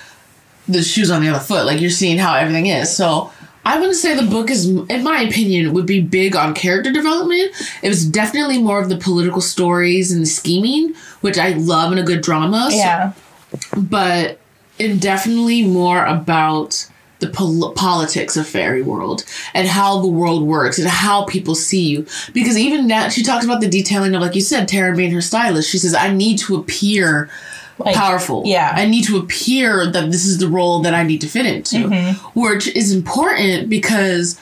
the shoes on the other foot. Like, you're seeing how everything is. So... I wouldn't say the book is, in my opinion, would be big on character development. It was definitely more of the political stories and the scheming, which I love in a good drama. So, yeah. But it definitely more about the pol- politics of fairy world and how the world works and how people see you. Because even now, she talks about the detailing of, like you said, Taryn being her stylist. She says, I need to appear... Like, powerful. Yeah. I need to appear that this is the role that I need to fit into, mm-hmm. which is important because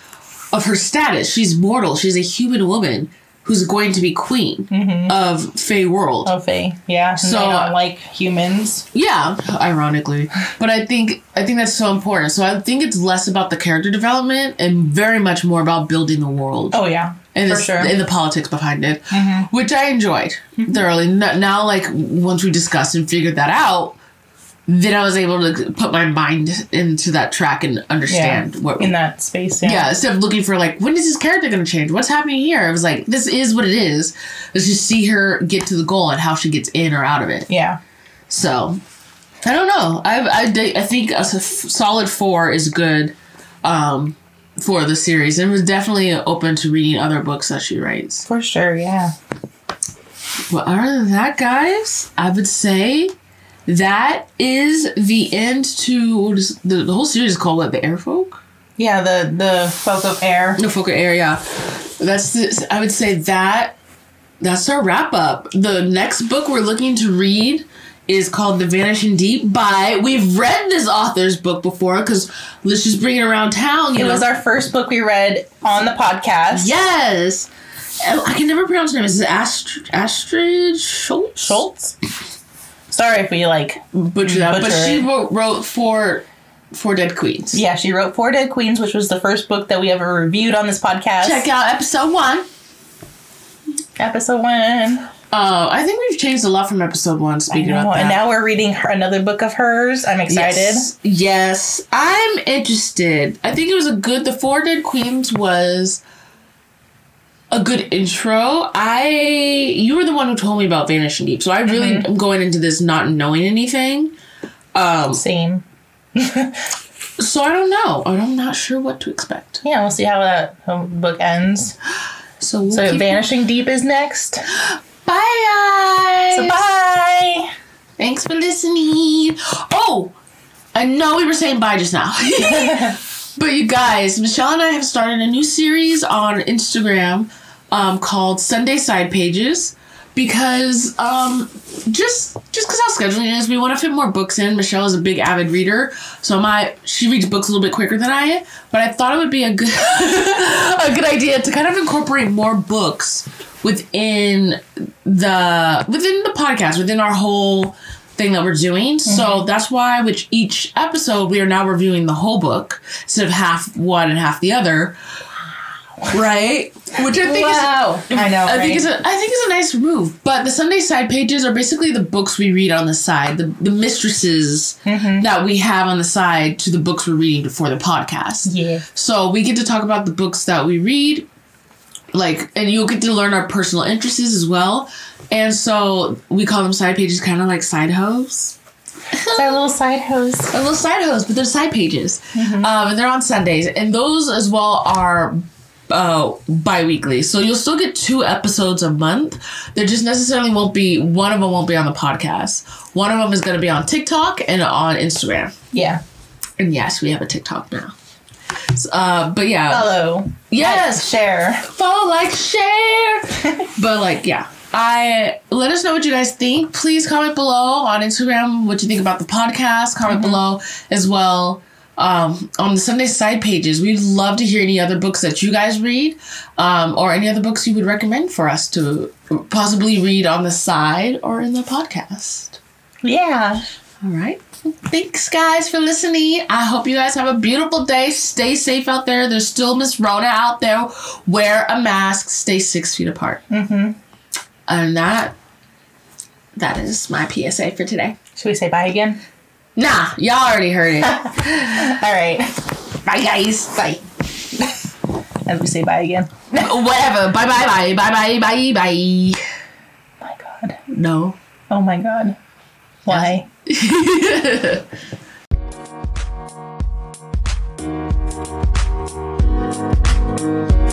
of her status. She's mortal. She's a human woman. who's going to be queen mm-hmm. of Fey world. Of Fey, yeah. And so they don't like humans. Yeah, ironically. But I think I think that's so important. So I think it's less about the character development and very much more about building the world. Oh yeah, and for sure. And the politics behind it, mm-hmm. which I enjoyed mm-hmm. thoroughly. Now, like once we discussed and figured that out, then I was able to put my mind into that track and understand yeah, what in that space. Yeah. yeah, instead of looking for like, when is this character going to change? What's happening here? I was like, this is what it is. Let's just see her get to the goal and how she gets in or out of it. Yeah. So, I don't know. I I, I think a solid four is good um, for the series. And was definitely open to reading other books that she writes. For sure, yeah. Well, other than that, guys, I would say... that is the end to the, the whole series is called what, the Air Folk? Yeah, the the Folk of Air. The Folk of Air, yeah. That's the, I would say that that's our wrap up. The next book we're looking to read is called The Vanishing Deep by, we've read this author's book before because let's just bring it around town. You it know. was our first book we read on the podcast. Yes. I can never pronounce her name. Is it Astrid, Astrid Schultz? Schultz? Sorry if we, like, butchered that. But she wrote, wrote Four, Four Dead Queens. Yeah, she wrote Four Dead Queens, which was the first book that we ever reviewed on this podcast. Check out episode one. Episode one. Uh, I think we've changed a lot from episode one, speaking about that. And now we're reading her, another book of hers. I'm excited. Yes. yes. I'm interested. I think it was a good... The Four Dead Queens was... a good intro. I you were the one who told me about Vanishing Deep, so I really mm-hmm. am going into this not knowing anything. Um, Same. So I don't know. I'm not sure what to expect. Yeah, we'll see how that how book ends. So we'll so Vanishing going. Deep is next. Bye, guys. So bye. Thanks for listening. Oh, I know we were saying bye just now. But you guys, Michelle and I have started a new series on Instagram. Um, called Sunday Side Pages, because um, just just because how scheduling is, we want to fit more books in. Michelle is a big avid reader, so my she reads books a little bit quicker than I. But I thought it would be a good a good idea to kind of incorporate more books within the within the podcast, within our whole thing that we're doing. Mm-hmm. So that's why with each episode we are now reviewing the whole book instead of half one and half the other. Right? Which I think wow. is I know. I right? think is a I think is a nice move. But the Sunday Side Pages are basically the books we read on the side, the, the mistresses mm-hmm. that we have on the side to the books we're reading before the podcast. Yeah. So we get to talk about the books that we read, like, and you'll get to learn our personal interests as well. And so we call them side pages, kind of like side hoes. Our little side hoes. Our little side hoes, but they're side pages. Mm-hmm. Um, and they're on Sundays. And those as well are uh, bi-weekly. So you'll still get two episodes a month. There just necessarily won't be, one of them won't be on the podcast. One of them is going to be on TikTok and on Instagram. Yeah. And yes, we have a TikTok now. Uh, but yeah. Follow. Yes. Like, share. Follow, like, share. But like, yeah. I let us know what you guys think. Please comment below on Instagram what you think about the podcast. Comment mm-hmm. below as well um, on the Sunday Side Pages. We'd love to hear any other books that you guys read um, or any other books you would recommend for us to possibly read on the side or in the podcast. Yeah. All right. Thanks, guys, for listening. I hope you guys have a beautiful day. Stay safe out there. There's still Miss Rona out there. Wear a mask. Stay six feet apart. Mm-hmm. And that, that is my P S A for today. Should we say bye again? Nah, y'all already heard it. All right. Bye, guys. Bye. And we say bye again. Whatever. Bye, bye, bye, bye, bye, bye, bye. My God. No. Oh, my God. Why? Yes.